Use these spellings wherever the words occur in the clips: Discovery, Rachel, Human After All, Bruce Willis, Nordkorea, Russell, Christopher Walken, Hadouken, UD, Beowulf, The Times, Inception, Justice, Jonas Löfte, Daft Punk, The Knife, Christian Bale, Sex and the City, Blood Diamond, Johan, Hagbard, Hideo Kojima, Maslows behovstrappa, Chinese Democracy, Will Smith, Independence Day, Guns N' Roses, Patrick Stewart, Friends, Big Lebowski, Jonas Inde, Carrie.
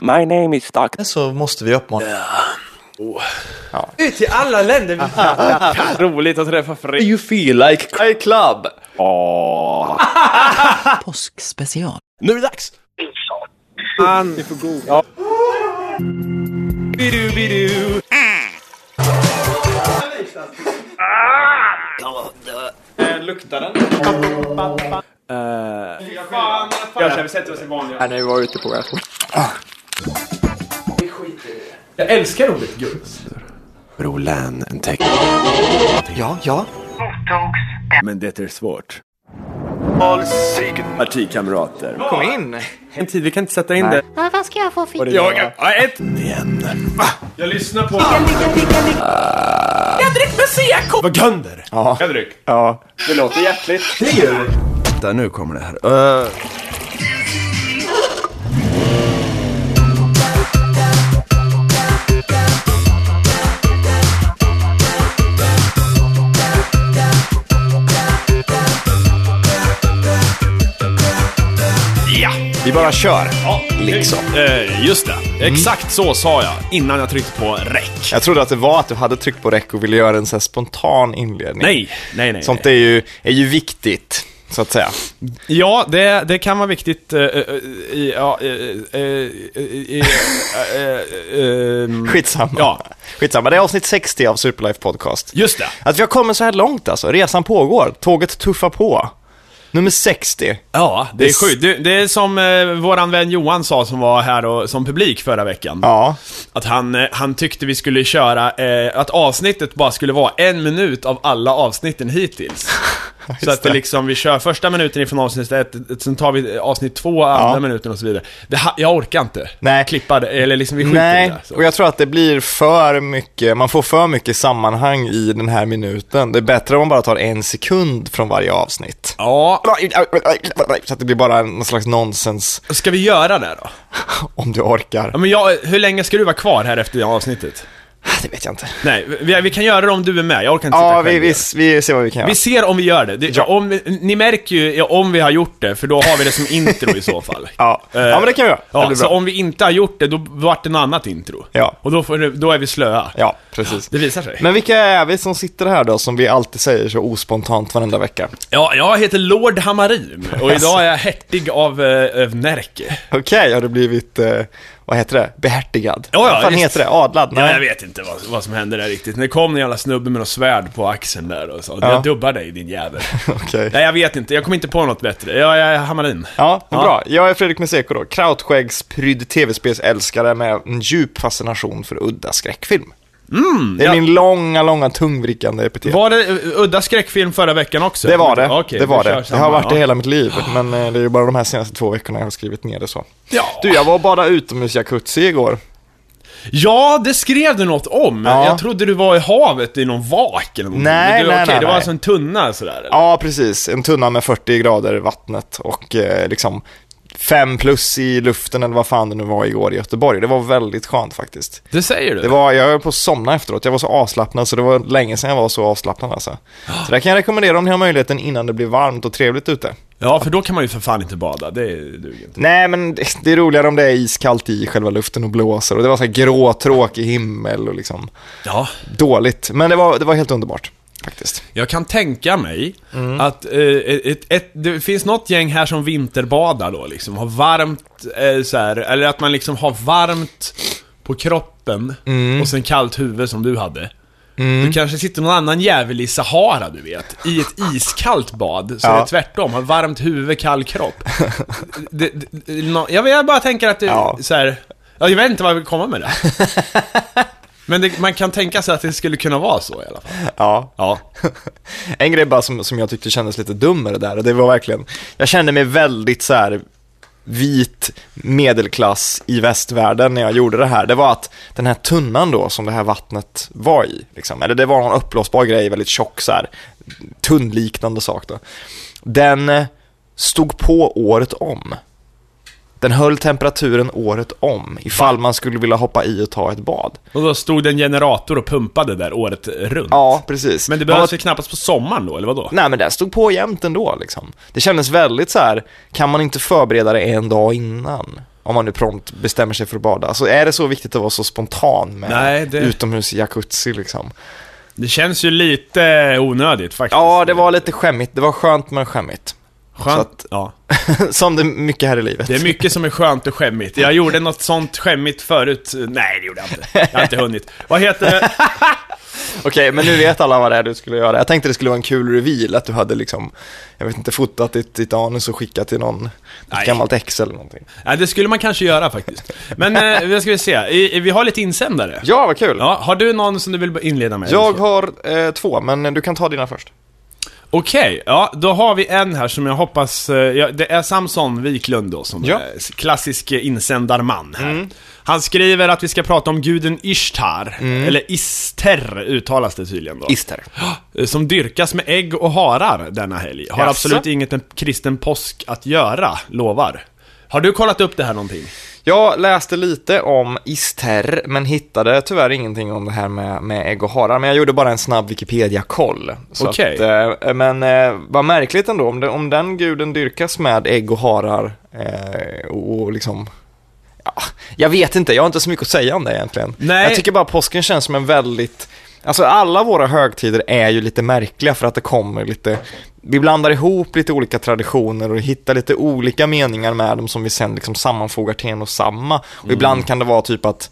My name is Doc. Så måste vi uppmana. Oh. Ja. Ut i alla länder vi pratar. Roligt att träffa Fred. You feel like a club. Oh. Påskspecial. Nu är det dags. Man. Ni får gå. Ja. Bidu, bidu. Luktar den? Jag känner vi sätter oss i vanliga. Nej, vi var ute på vägen. Det skiter i. Jag älskar ordet guds. Brolän, en teck. Ja. Men det är svårt. Partikamrater. Kom in. En tid, vi kan inte sätta in det. Men vad ska jag få för? Jag lyssnar på. Jag dricker med seko. Vad gönder? Ja. Jag dricker. Ja. Det låter hjärtligt. Det gör det. Där, nu kommer det här. Vi bara kör, ja, liksom. Just det, exakt så sa jag innan jag tryckte på räck. Jag trodde att det var att du hade tryckt på räck och ville göra en sån här spontan inledning. Nej. Sånt är ju viktigt, så att säga. Ja, det kan vara viktigt. Skitsamma, det är avsnitt 60 av Superlife Podcast. Just det. Att vi har kommit så här långt alltså, resan pågår, tåget tuffar på. Nummer 60. Ja, det är sjukt. Det är som våran vän Johan sa som var här och, som publik förra veckan. Ja. Att han tyckte vi skulle köra att avsnittet bara skulle vara en minut av alla avsnitten hittills. Så att det liksom, vi kör första minuten ifrån avsnitt 1, sen tar vi avsnitt 2, andra minuten och så vidare. Jag orkar inte. Nej. Klippa det, eller liksom vi skiter i det. Så. Och jag tror att det blir för mycket, man får för mycket sammanhang i den här minuten. Det är bättre om man bara tar en sekund från varje avsnitt. Ja. Så att det blir bara någon slags nonsens. Ska vi göra det då? Om du orkar. Ja, men hur länge ska du vara kvar här efter det avsnittet? Det vet jag inte. Nej, vi kan göra det om du är med. Jag orkar inte sitta själv. Ja, vi ser vad vi kan göra. Vi ser om vi gör det. Ni märker ju om vi har gjort det, för då har vi det som intro i så fall. Ja, men det kan vi göra. Ja, så om vi inte har gjort det, då vart det en annat intro. Ja. Och då är vi slöa. Ja, precis. Det visar sig. Men vilka är vi som sitter här då, som vi alltid säger så ospontant varenda vecka? Ja, jag heter Lord Hammarin. Och idag är jag hertig av Närke. Okej, har du blivit... Vad heter det? Behärtigad. Vad fan heter det? Adlad? Nej. Ja, jag vet inte vad som hände där riktigt. När det kom en jävla snubbe med något svärd på axeln där och sa, jag dubbar dig din jävel. Okay. Nej, jag vet inte. Jag kommer inte på något bättre. Jag är Hammarin. Ja, bra. Jag är Fredrik Meseko då. Krautskäggspryd tv-spelsälskare med en djup fascination för udda skräckfilm. Det är min långa, långa tungvrickande epitet. Var det udda skräckfilm förra veckan också? Det var det. Okej, det var det. Jag har varit det hela mitt liv, men det är ju bara de här senaste 2 veckorna jag har skrivit ner det så. Ja. Du, jag var bara utomhus jacuzzi igår. Ja, det skrev du något om. Ja. Jag trodde du var i havet i någon vak eller något. Nej. Det var alltså en tunna sådär, eller? Ja, precis. En tunna med 40 grader i vattnet och 5+ i luften eller vad fan det nu var igår i Göteborg. Det var väldigt skönt faktiskt. Det säger du? Jag höll på att somna efteråt. Jag var så avslappnad, så det var länge sedan jag var så avslappnad alltså. Så där kan jag rekommendera om ni har möjligheten innan det blir varmt och trevligt ute. Ja, för då kan man ju för fan inte bada. Det duger inte. Nej, men det är roligare om det är iskallt i själva luften och blåser. Och det var så här grå, tråkig himmel och liksom dåligt. Men det var helt underbart. Faktiskt. Jag kan tänka mig att det finns något gäng här som vinterbadar då liksom, har varmt såhär, eller att man liksom har varmt på kroppen och sen kallt huvud som du hade. Du kanske sitter någon annan jävel i Sahara, du vet, i ett iskallt bad. Så det är tvärtom, har varmt huvud, kall kropp. Jag bara tänker att det såhär, jag vet inte vad jag vill komma med det. Men man kan tänka sig att det skulle kunna vara så i alla fall. Ja. En grej bara som jag tyckte kändes lite dummare där, och det var verkligen, jag kände mig väldigt så här vit medelklass i västvärlden när jag gjorde det här. Det var att den här tunnan då som det här vattnet var i liksom, eller det var någon uppblåsbar grej, väldigt tjock så här tunnliknande sak då. Den stod på året om. Den höll temperaturen året om ifall man skulle vilja hoppa i och ta ett bad. Och då stod den generator och pumpade där året runt. Ja, precis. Men det behövs ju knappast på sommaren då, eller vadå? Nej, men den stod på jämt ändå liksom. Det kändes väldigt så här, kan man inte förbereda det en dag innan? om man nu prompt bestämmer sig för att bada. Alltså, är det så viktigt att vara så spontan med utomhus jacuzzi liksom? Det känns ju lite onödigt faktiskt. Ja, det var lite skämmigt. Det var skönt men skämmigt. Skönt, att, ja. Som det är mycket här i livet. Det är mycket som är skönt och skämmigt. Jag gjorde något sånt skämmigt förut. Nej, det gjorde jag inte. Jag har inte hunnit. Vad heter det? Okej, men nu vet alla vad det är du skulle göra. Jag tänkte det skulle vara en kul reveal, att du hade liksom, jag vet inte, fotat ditt anus och skickat till någon gammalt ex eller någonting. Nej, det skulle man kanske göra faktiskt. Men vad ska vi se? Vi har lite insändare. Ja, vad kul. Ja, har du någon som du vill inleda med? Jag har två, men du kan ta dina först. Okej, ja, då har vi en här som jag hoppas... det är Samson Wiklund då, som är klassisk insändarman här. Mm. Han skriver att vi ska prata om guden Ishtar, eller Ishtar uttalas det tydligen då. Ishtar. Som dyrkas med ägg och harar denna helg. Har absolut inget med kristen påsk att göra, lovar. Har du kollat upp det här någonting? Jag läste lite om Ishtar, men hittade tyvärr ingenting om det här med ägg och harar. Men jag gjorde bara en snabb Wikipedia-koll. Okej. Men vad märkligt ändå, om den guden dyrkas med ägg och harar och liksom... Ja, jag vet inte, jag har inte så mycket att säga om det egentligen. Nej. Jag tycker bara påsken känns som en väldigt... Alltså alla våra högtider är ju lite märkliga för att det kommer lite... Vi blandar ihop lite olika traditioner och hittar lite olika meningar med dem som vi sen liksom sammanfogar till en och samma. Och ibland kan det vara typ att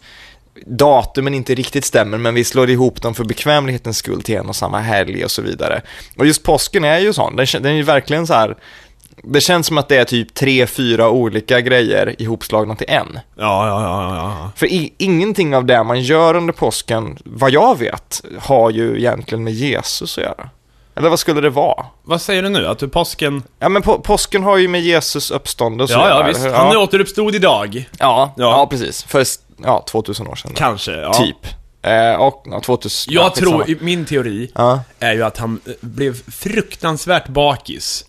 datumen inte riktigt stämmer, men vi slår ihop dem för bekvämlighetens skull till en och samma helg och så vidare. Och just påsken är ju sån, den är ju verkligen så här... Det känns som att det är typ 3-4 olika grejer ihopslagna till en. Ja. För ingenting av det man gör under påsken, vad jag vet, har ju egentligen med Jesus att göra. Eller vad skulle det vara? Vad säger du nu? Att du påsken... Ja, men påsken har ju med Jesus uppståndelse. Ja, visst. Han återuppstod idag. Ja, precis. För 2000 år sedan. Kanske, ja. Typ. Och 2000. Jag tror, min teori är ju att han blev fruktansvärt bakis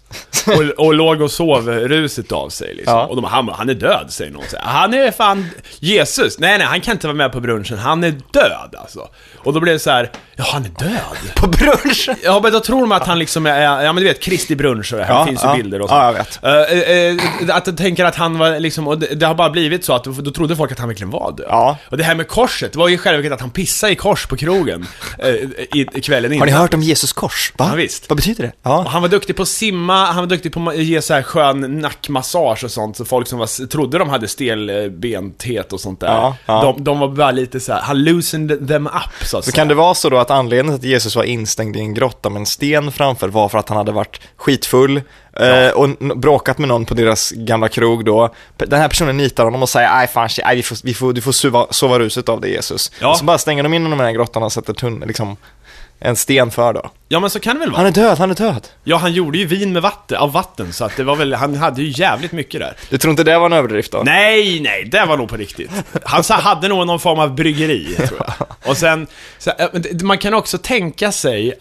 och låg och sov ruset av sig liksom. Och han är död, säger någon. Han är fan Jesus. Nej, han kan inte vara med på brunchen. Han är död alltså. Och då blev det så här, han är död på brunchen. Ja, men då tror man att han liksom är, men du vet, Kristi brunch och det här finns ju bilder och så. Ja, jag vet. Att de tänker att han var liksom, och det har bara blivit så att då trodde folk att han verkligen var död. Och det här med korset var ju självklart att han pissade i kors på krogen i kvällen innan. Har ni hört om Jesus kors? Va? Ja, visst. Vad betyder det? Ja. Och han var duktig på att simma. Han var duktig på att ge så här skön nackmassage och sånt, så folk som trodde de hade stelbenthet och sånt där. De var bara lite så här, han loosened them up så kan det vara så då att anledningen till att Jesus var instängd i en grotta med en sten framför var för att han hade varit skitfull och bråkat med någon på deras gamla krog då. Den här personen nitar honom och säger, du får sova ruset av det, Jesus. Så bara stänger de in honom i den här grottan och sätter liksom en sten för då. Ja, men så kan det väl vara. Han är död. Ja, han gjorde ju vin med vatten, så att det var väl, han hade ju jävligt mycket där. Du tror inte det var en överdrift då? Nej, det var nog på riktigt. Han hade nog någon form av bryggeri, tror jag. Och sen man kan också tänka sig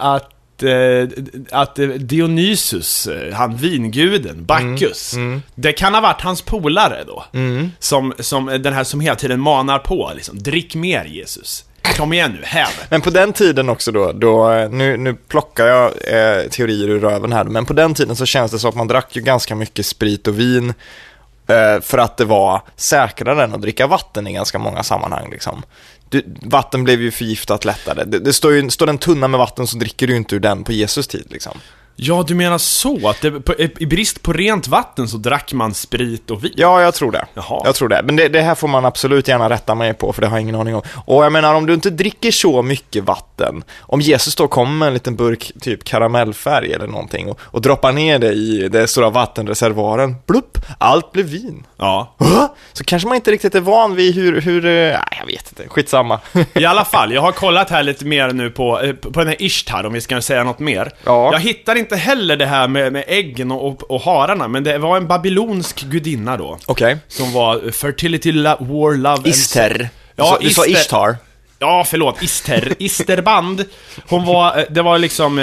att Dionysus, han vinguden Bacchus, det kan ha varit hans polare då. Som den här som hela tiden manar på liksom, drick mer, Jesus. Kom igen nu, häv. Men på den tiden också då nu plockar jag teorier ur röven här, men på den tiden så känns det så att man drack ju ganska mycket sprit och vin för att det var säkrare än att dricka vatten i ganska många sammanhang liksom. Vatten blev ju förgiftat lättare. Det står en tunna med vatten, så dricker du inte ur den på Jesus tid liksom. Ja, du menar så att i brist på rent vatten så drack man sprit och vin. Ja, jag tror det. Jaha. Jag tror det. Men det här får man absolut gärna rätta mig på, för det har jag ingen aning om. Och jag menar, om du inte dricker så mycket vatten, om Jesus då kommer med en liten burk typ karamellfärg eller någonting och droppar ner det i det stora vattenreservoaren, blupp, allt blir vin. Ja. Så kanske man inte riktigt är van vid hur jag vet inte, skitsamma. I alla fall, jag har kollat här lite mer nu på den här Ishtar, om vi ska säga något mer. Ja. Jag hittar inte heller det här med äggen och hararna, men det var en babylonsk gudinna då. Okej. Som var fertility, war, love. Ishtar. Ja, du sa Ishtar. Ja, förlåt, Ishtar. Hon var, det var liksom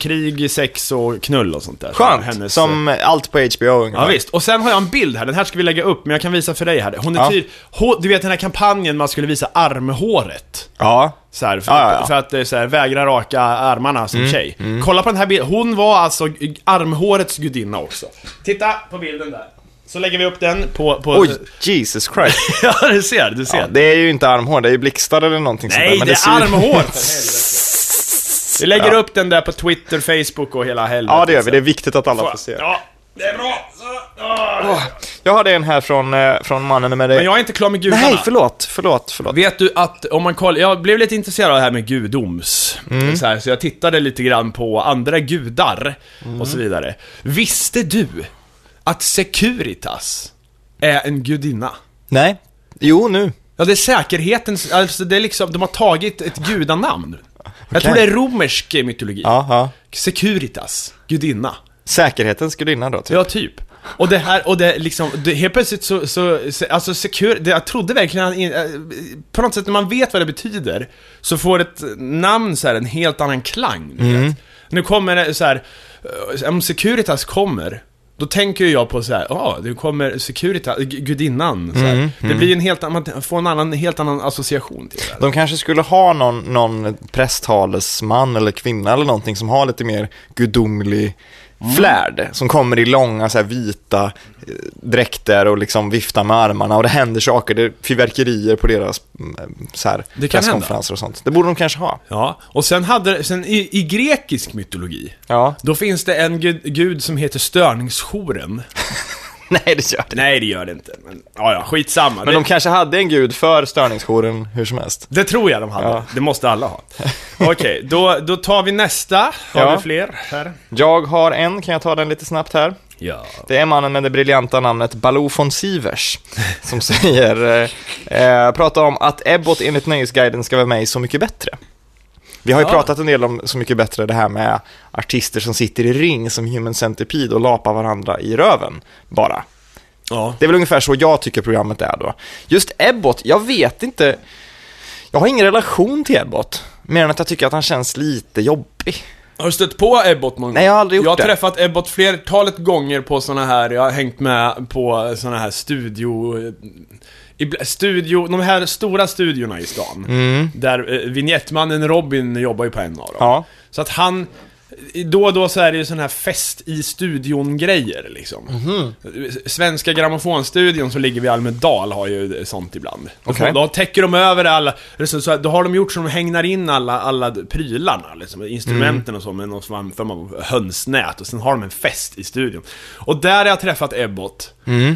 krig, sex och knull och sånt där. Skönt, som allt på HBO ungefär. Ja visst, och sen har jag en bild här, den här ska vi lägga upp, men jag kan visa för dig här. Hon är du vet den här kampanjen man skulle visa armhåret. Ja. Så här, för att så här, vägra raka armarna som tjej. Kolla på den här bilden, hon var alltså armhårets gudinna också. Titta på bilden där. Så lägger vi upp den på... Oj, Jesus Christ. Ja, du ser. Ja, det är ju inte armhår, det är ju blixtar eller någonting. Nej, sådär, men det är armhår. Vi lägger upp den där på Twitter, Facebook och hela helvete. Ja, det gör vi, det är viktigt att alla får se. Ja, det är bra. Jag hade en här från mannen med dig. Men jag är inte klar med gudarna. Nej, förlåt. Vet du att om man kollar, jag blev lite intresserad av det här med gudoms så jag tittade lite grann på andra gudar och så vidare. Visste du att Securitas är en gudinna? Nej. Jo, nu. Ja, det är säkerheten, alltså det är liksom, de har tagit ett gudanamn. Okay. Jag tror det är romersk mytologi. Aha. Securitas, gudinna. Säkerhetens gudinna då, typ. Ja, typ. Och det här, och det liksom, det, helt plötsligt så alltså Securitas, jag trodde verkligen på något sätt, när man vet vad det betyder så får ett namn så här en helt annan klang. Nu kommer det så här, om Securitas kommer, då tänker jag på så här, det kommer Securitas, gudinnan så här. Det blir en helt, man får en helt annan association till det. De kanske skulle ha någon prästhalesman eller kvinna eller någonting som har lite mer gudomlig flärd, som kommer i långa så här vita dräkter och liksom viftar med armarna och det händer saker, det är fyrverkerier på deras så här presskonferenser och sånt. Det borde de kanske ha. Ja, och sen i grekisk mytologi. Ja. Då finns det en gud som heter störningsjoren. Nej, det gör det inte. Men skitsamma. Men de kanske hade en gud för störningsjouren hur som helst. Det tror jag de hade. Ja. Det måste alla ha. Okej, då tar vi nästa. Har vi fler här? Jag har en, kan jag ta den lite snabbt här? Ja. Det är mannen med det briljanta namnet Baloo von Sievers som säger pratar om att Ebbot enligt Nöjesguiden ska vara med i Så mycket bättre. Vi har ju pratat en del om Så mycket bättre, det här med artister som sitter i ring som Human Centipede och lapar varandra i röven bara. Ja. Det är väl ungefär så jag tycker programmet är då. Just Ebbot, jag vet inte. Jag har ingen relation till Ebbot, mer än att jag tycker att han känns lite jobbig. Har du stött på Ebbot många gånger? Nej, jag har aldrig gjort det. Jag har träffat Ebbot flertalet gånger på såna här, jag har hängt med på såna här studio, de här stora studiorna i stan där vignettmannen Robin jobbar ju på en av dem. Ja. Så att han då så är det ju sån här fest i studion grejer liksom. Svenska Grammofonstudion som ligger vid Almedalen har ju sånt ibland. Okay. Då täcker de över alla, så då har de gjort så de hängnar in alla prylarna liksom, instrumenten och så, men någon form av hönsnät, och sen har de en fest i studion. Och där har jag träffat Ebbot.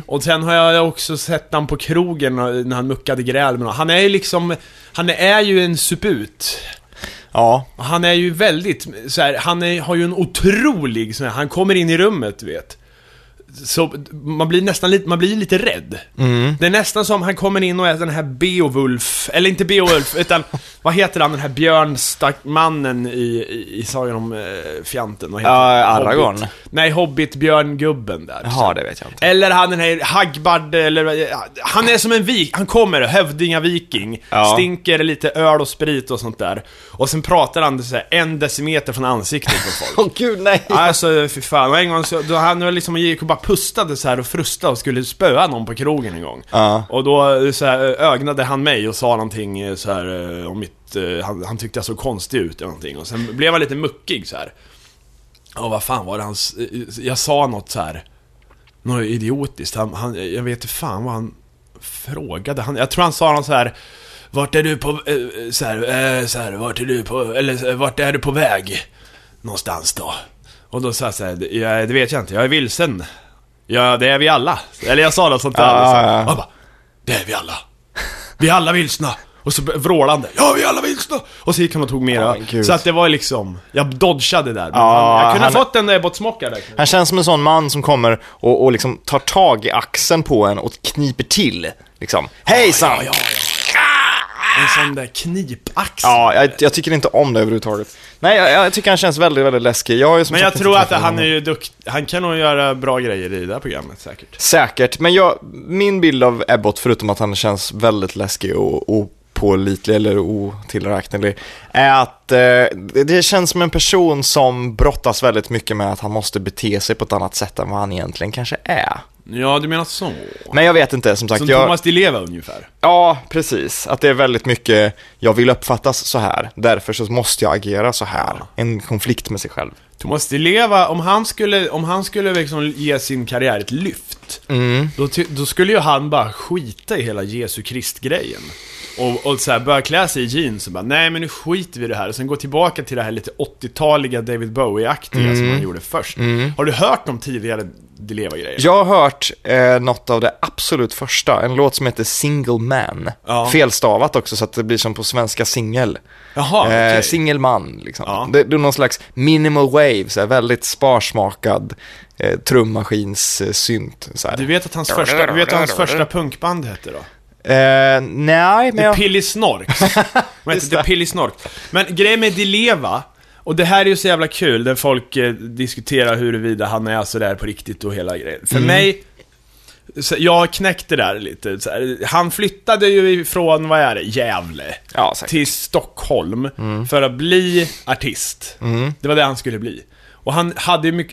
Och sen har jag också sett han på krogen när han muckade gräl med någon. Han är ju liksom, han är ju en suput. Ja. Han är ju väldigt så här, har ju en otrolig så här, han kommer in i rummet, vet. Så man blir lite rädd. Det är nästan som han kommer in och är den här Beowulf, eller inte Beowulf utan vad heter han, den här björnstackmannen i sagan om fjanten, vad heter Aragorn. Hobbit. Nej, Hobbit, björngubben där. Ja, det vet jag inte. Eller han, den här Hagbard, eller han är som en vik, han kommer hövdinga viking, stinker lite öl och sprit och sånt där. Och sen pratar han så här, en decimeter från ansiktet på folk. Åh gud, nej. Alltså för fan, och en gång så då han liksom gick och bara pustade så här och frustade och skulle spöa någon på krogen en gång. Och då så här, ögnade han mig och sa någonting så här om mitt, han tyckte jag så konstig ut eller någonting, och sen blev han lite muckig så här. Och vad fan var det hans, jag sa något så här, något idiotiskt. Han jag vet inte fan vad han frågade. Jag tror han sa något så här, vart är du på vart är du på väg någonstans då? Och då sa jag så här, det vet jag inte, jag är vilsen. Ja, det är vi alla. Eller jag sa något sånt där. Och bara, det är vi alla. Vi är alla vilsna. Och så vrålande, ja vi är alla vilsna. Och så gick han och tog mera. Så att det var liksom, jag dodgade där. Jag kunde ha fått en bottsmocka där. Han känns som en sån man som kommer och liksom tar tag i axeln på en och kniper till liksom. Hejsan! En sån där knipaxel. Ja, jag tycker inte om det överhuvudtaget. Nej, jag tycker han känns väldigt, väldigt läskig. Men jag tror att han är ju duktig. Han kan nog göra bra grejer i det här programmet, säkert. Säkert, men min bild av Ebbot, förutom att han känns väldigt läskig och opålitlig eller otillräknelig, är att det känns som en person som brottas väldigt mycket med att han måste bete sig på ett annat sätt än vad han egentligen kanske är. Ja, du menar så. Nej, jag vet inte, som sagt. Som Thomas Di Leva ungefär. Ja, precis. Att det är väldigt mycket, jag vill uppfattas så här, därför så måste jag agera så här. Ja. En konflikt med sig själv. Thomas Di Leva, om han skulle liksom ge sin karriär ett lyft, då skulle ju han bara skita i hela Jesu Krist-grejen. Och så här, börja klä sig i jeans och bara, nej men nu skiter vi i det här. Och sen gå tillbaka till det här lite 80-taliga David Bowie-aktiga som han gjorde först. Har du hört om tidigare Di Leva-grejer? Jag har hört något av det absolut första. En låt som heter Single Man. Ja. Felstavat också så att det blir som på svenska singel. Okay. Singelman liksom. Ja. Det är någon slags minimal wave, så här, väldigt sparsmakad trummaskins synt så här. Du vet att hans första punkband heter då? Nej, men Pillysnorks. Men grejen med Di Leva, och det här är ju så jävla kul där folk diskuterar huruvida han är alltså där på riktigt och hela grejen. För mig, så jag knäckte där lite så här, han flyttade ju ifrån, vad är det, Gävle till Stockholm för att bli artist. Det var det han skulle bli. Och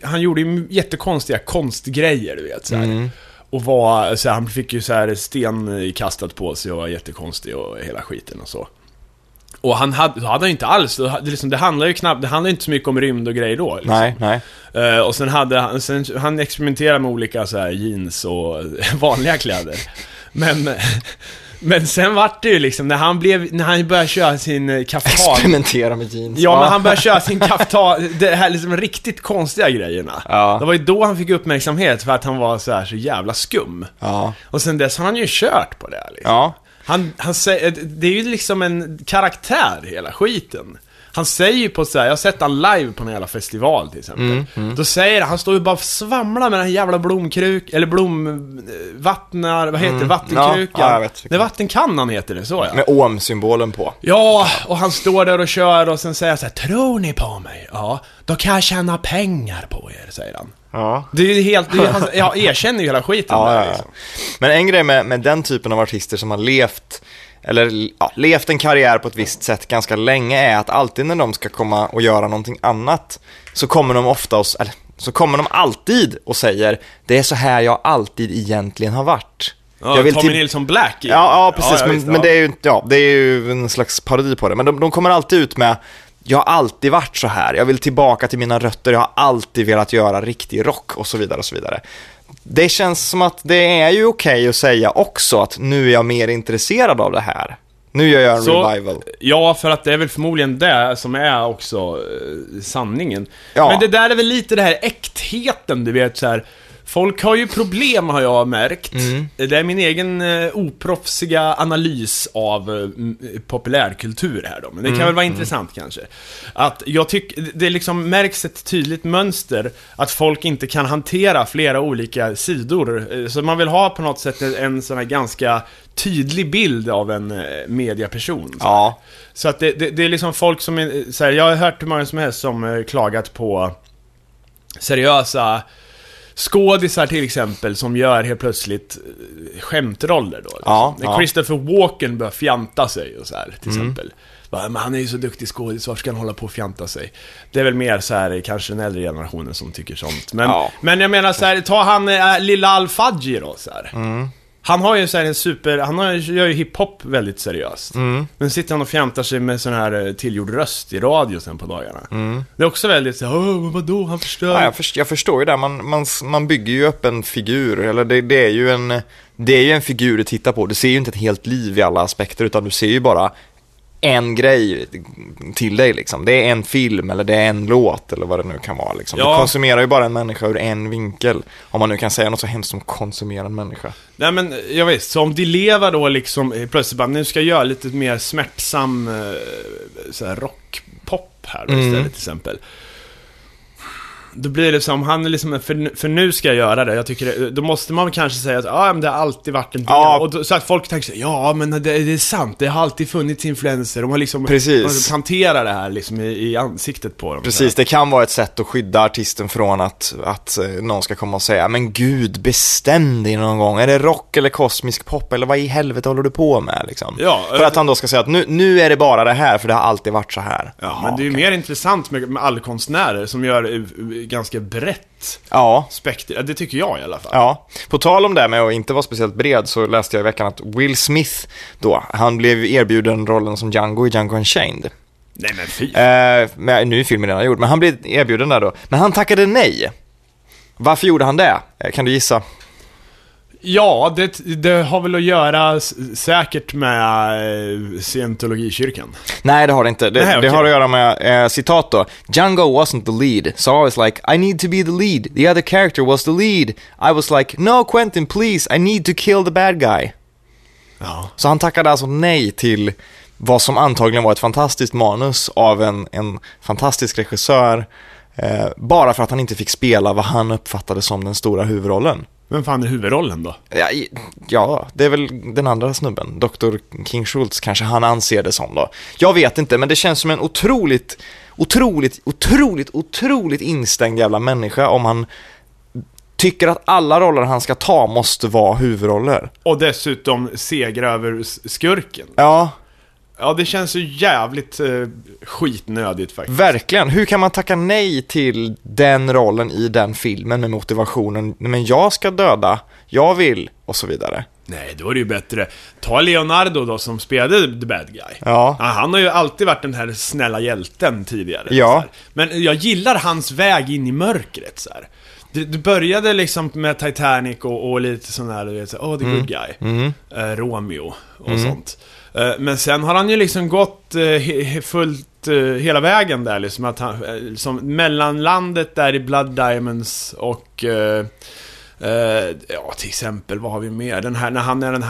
han gjorde ju jättekonstiga konstgrejer, du vet så här. Och var, så här, han fick ju så här sten kastat på sig och var jättekonstig och hela skiten och så. Och han hade inte alls, det handlar ju inte så mycket om rymd och grejer då liksom. Nej. Och sen hade han experimenterade med olika så här jeans och vanliga kläder. Men sen vart det ju liksom när han började köra sin kaftan. Experimentera med jeans. Ja, men han började köra sin kaftan, det här liksom riktigt konstiga grejerna. Ja. Det var ju då han fick uppmärksamhet för att han var så här så jävla skum. Ja. Och sen dess har han ju kört på det här liksom. Ja. Han säger, det är ju liksom en karaktär hela skiten. Han säger ju på så här, jag har sett han live på en jävla festival till exempel. Då säger han står ju bara svamlar med den här jävla blomkruk eller blomvattnar, vad heter vattenkrukan? Ja, jag vet. Det vattenkannan heter det så ja. Med om-symbolen på. Ja, och han står där och kör och sen säger han så här, tror ni på mig? Ja, då kan jag tjäna pengar på er, säger han. Ja. Jag erkänner ju hela skiten där, liksom. Men en grej med den typen av artister som har levt en karriär på ett visst sätt ganska länge är att alltid när de ska komma och göra någonting annat så kommer de alltid och säger det är så här jag alltid egentligen har varit. Ja, jag vill Tommy Nilsson Black. Ja, precis, men det är ju en slags parodi på det, men de kommer alltid ut med jag har alltid varit så här. Jag vill tillbaka till mina rötter. Jag har alltid velat göra riktig rock och så vidare och så vidare. Det känns som att det är ju okej att säga också att nu är jag mer intresserad av det här. Nu gör jag en revival. Ja, för att det är väl förmodligen det som är också sanningen. Ja. Men det där är väl lite det här äktheten, du vet så här. Folk har ju problem, har jag märkt. Det är min egen oproffsiga analys av populärkultur här då. Men det kan väl vara intressant kanske. Att jag tycker det liksom märks ett tydligt mönster att folk inte kan hantera flera olika sidor. Så man vill ha på något sätt en sån här ganska tydlig bild av en medieperson. Så, ja. Så att det är liksom folk som är, så här, jag har hört hur många som helst som klagat på seriösa skådisar till exempel som gör helt plötsligt skämtroller då liksom. När Christopher Walken börjar fjanta sig och så här, till exempel. Men han är ju så duktig skådis, varför ska han hålla på och fjanta sig? Det är väl mer så här kanske den äldre generationen som tycker sånt. Men jag menar så här, ta han lilla Al-Fadji då så här. Han har ju så här en super, gör ju hiphop väldigt seriöst. Men sitter han och fjantar sig med sån här tillgjord röst i radio sen på dagarna. Det är också väldigt så här, vadå, han förstör. Ja, jag förstår ju det. Man bygger ju upp en figur, eller det är ju en figur du tittar på. Du ser ju inte ett helt liv i alla aspekter, utan du ser ju bara en grej till dig liksom. Det är en film eller det är en låt eller vad det nu kan vara liksom. Ja. Du konsumerar ju bara en människa ur en vinkel, om man nu kan säga något så hemskt som konsumera en människa. Nej men jag vet, så om Di Leva då liksom plötsligt bara, nu ska jag göra lite mer smärtsam så här rockpop här istället till exempel. Då blir det som han är liksom, för nu ska jag göra det. Jag tycker det, då måste man kanske säga att men det har alltid varit en del. Ja. Och då, så att folk tänker sig, men det är sant. Det har alltid funnits influenser. De har liksom planterat det här liksom i ansiktet på dem. Precis, det kan vara ett sätt att skydda artisten från att någon ska komma och säga, men gud, bestäm dig någon gång. Är det rock eller kosmisk pop eller vad i helvete håller du på med liksom? Ja, för att han då ska säga att nu är det bara det här, för det har alltid varit så här. Ja, men det är ju mer intressant med allkonstnärer som gör ganska brett spektrum. Det tycker jag i alla fall. Ja. På tal om det med att inte vara speciellt bred, så läste jag i veckan att Will Smith då, han blev erbjuden rollen som Django i Django Unchained. Nej men fy. Med ny film redan gjord, men han blev erbjuden där då. Men han tackade nej. Varför gjorde han det? Kan du gissa? Ja, det har väl att göra säkert med scientologikyrkan. Nej, det har det inte. Det, nej, okay. Det har att göra med, citat då. Django wasn't the lead, so I was like, I need to be the lead. The other character was the lead. I was like, no Quentin, please, I need to kill the bad guy. Ja. Så han tackade alltså nej till vad som antagligen var ett fantastiskt manus av en fantastisk regissör. Bara för att han inte fick spela vad han uppfattade som den stora huvudrollen. Vem fan är huvudrollen då? Ja, det är väl den andra snubben, Dr. King Schultz kanske han anser det som då. Jag vet inte, men det känns som en otroligt instängd jävla människa om han tycker att alla roller han ska ta måste vara huvudroller. Och dessutom segra över skurken. Ja, det känns ju jävligt skitnödigt faktiskt. Verkligen, hur kan man tacka nej till den rollen i den filmen med motivationen, men jag ska döda, jag vill och så vidare. Nej, då är det ju bättre. Ta Leonardo då som spelade The Bad Guy. Ja. Han har ju alltid varit den här snälla hjälten tidigare. Ja. Men jag gillar hans väg in i mörkret så här. Du började liksom med Titanic och lite sån här, du vet, the good guy, Romeo och sånt. Men sen har han ju liksom gått fullt hela vägen där liksom, att han, liksom mellanlandet där i Blood Diamonds och till exempel, vad har vi mer? Den här, när han är den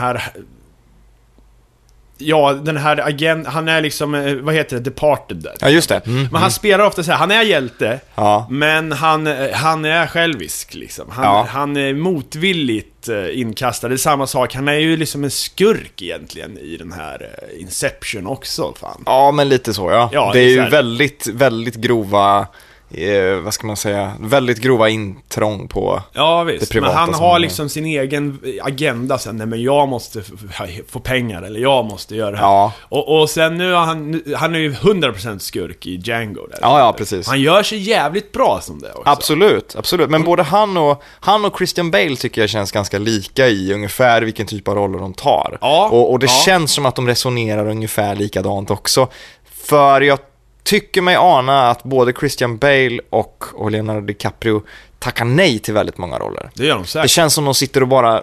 här agent, han är liksom, vad heter det, Departed där. Ja, just det. Men han spelar ofta så här, han är hjälte, men han är självisk liksom. Han är motvilligt inkastad. Det är samma sak. Han är ju liksom en skurk egentligen i den här Inception också, fan. Ja, men lite så ja. Det är ju väldigt väldigt grova vad ska man säga, väldigt grova intrång på det privata. Men han har liksom sin egen agenda sen, nej men jag måste få pengar eller jag måste göra det här. Och sen nu han är ju 100% skurk i Django där. Ja, precis. Han gör sig jävligt bra som det också. Absolut. Men både han och Christian Bale tycker jag känns ganska lika i ungefär vilken typ av roller de tar. Och det känns som att de resonerar ungefär likadant också. För jag tycker mig ana att både Christian Bale och Leonardo DiCaprio tackar nej till väldigt många roller. Det gör de säkert. Det känns som de sitter och bara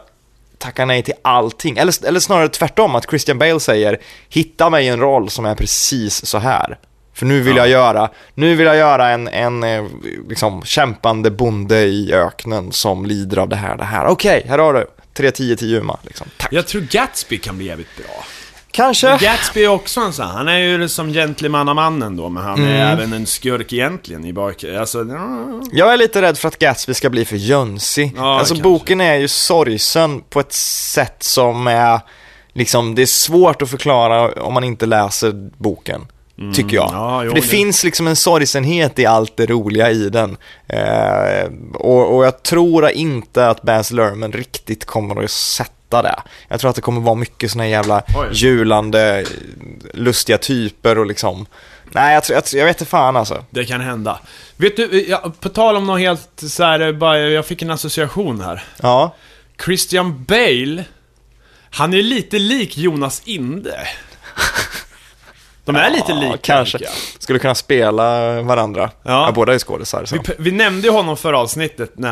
tackar nej till allting. Eller snarare tvärtom, att Christian Bale säger, hitta mig en roll som är precis så här. För nu vill jag göra en liksom kämpande bonde i öknen som lider av det här. Okej, här har du 3-10 till Juma liksom. Tack. Jag tror Gatsby kan bli jävligt bra. Kanske. Men Gatsby är också en sån. Han är ju som gentlemannamannen då, men han är även en skurk egentligen i bak. Alltså, jag är lite rädd för att Gatsby ska bli för jönsig. Ja, alltså kanske. Boken är ju sorgsen på ett sätt som är liksom, det är svårt att förklara om man inte läser boken. Tycker jag. För det finns liksom en sorgsenhet i allt det roliga i den. Och jag tror inte att Baz Luhrmann riktigt kommer att sätta det. Jag tror att det kommer vara mycket såna jävla julande lustiga typer och liksom. Nej, jag vet inte fan alltså. Det kan hända. Vet du, på tal om något helt så här, bara, jag fick en association här. Ja. Christian Bale, han är lite lik Jonas Inde. De är lite lika kanske. Skulle kunna spela varandra. Ja. Båda är skådisar. Vi nämnde ju honom för avsnittet när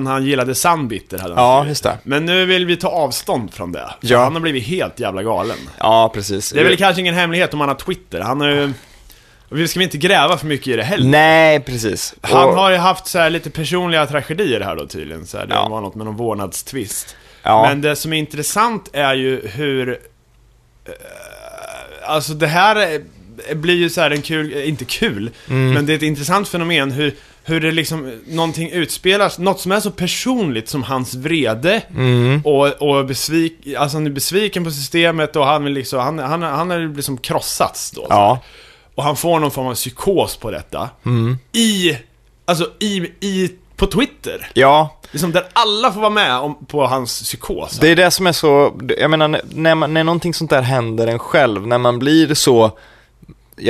han gillade Sandbitter. Ja, just det. Men nu vill vi ta avstånd från det. Ja. Han har blivit helt jävla galen. Ja, precis. Det är väl kanske ingen hemlighet om han har Twitter. Han är ju... Vi ska inte gräva för mycket i det heller. Nej, precis. Han har ju haft så här lite personliga tragedier här då tydligen. Så här, det var något med någon vårdnadstvist. Ja. Men det som är intressant är ju hur... Alltså det här blir ju så här en men det är ett intressant fenomen hur det liksom någonting utspelas, något som är så personligt som hans vrede och alltså han är besviken på systemet och han vill liksom han är liksom krossats då. Ja. Och han får någon form av psykos på detta i på Twitter. Ja. Liksom där alla får vara med på hans psykos. Det är det som är så... Jag menar, när någonting sånt där händer en själv, när man blir så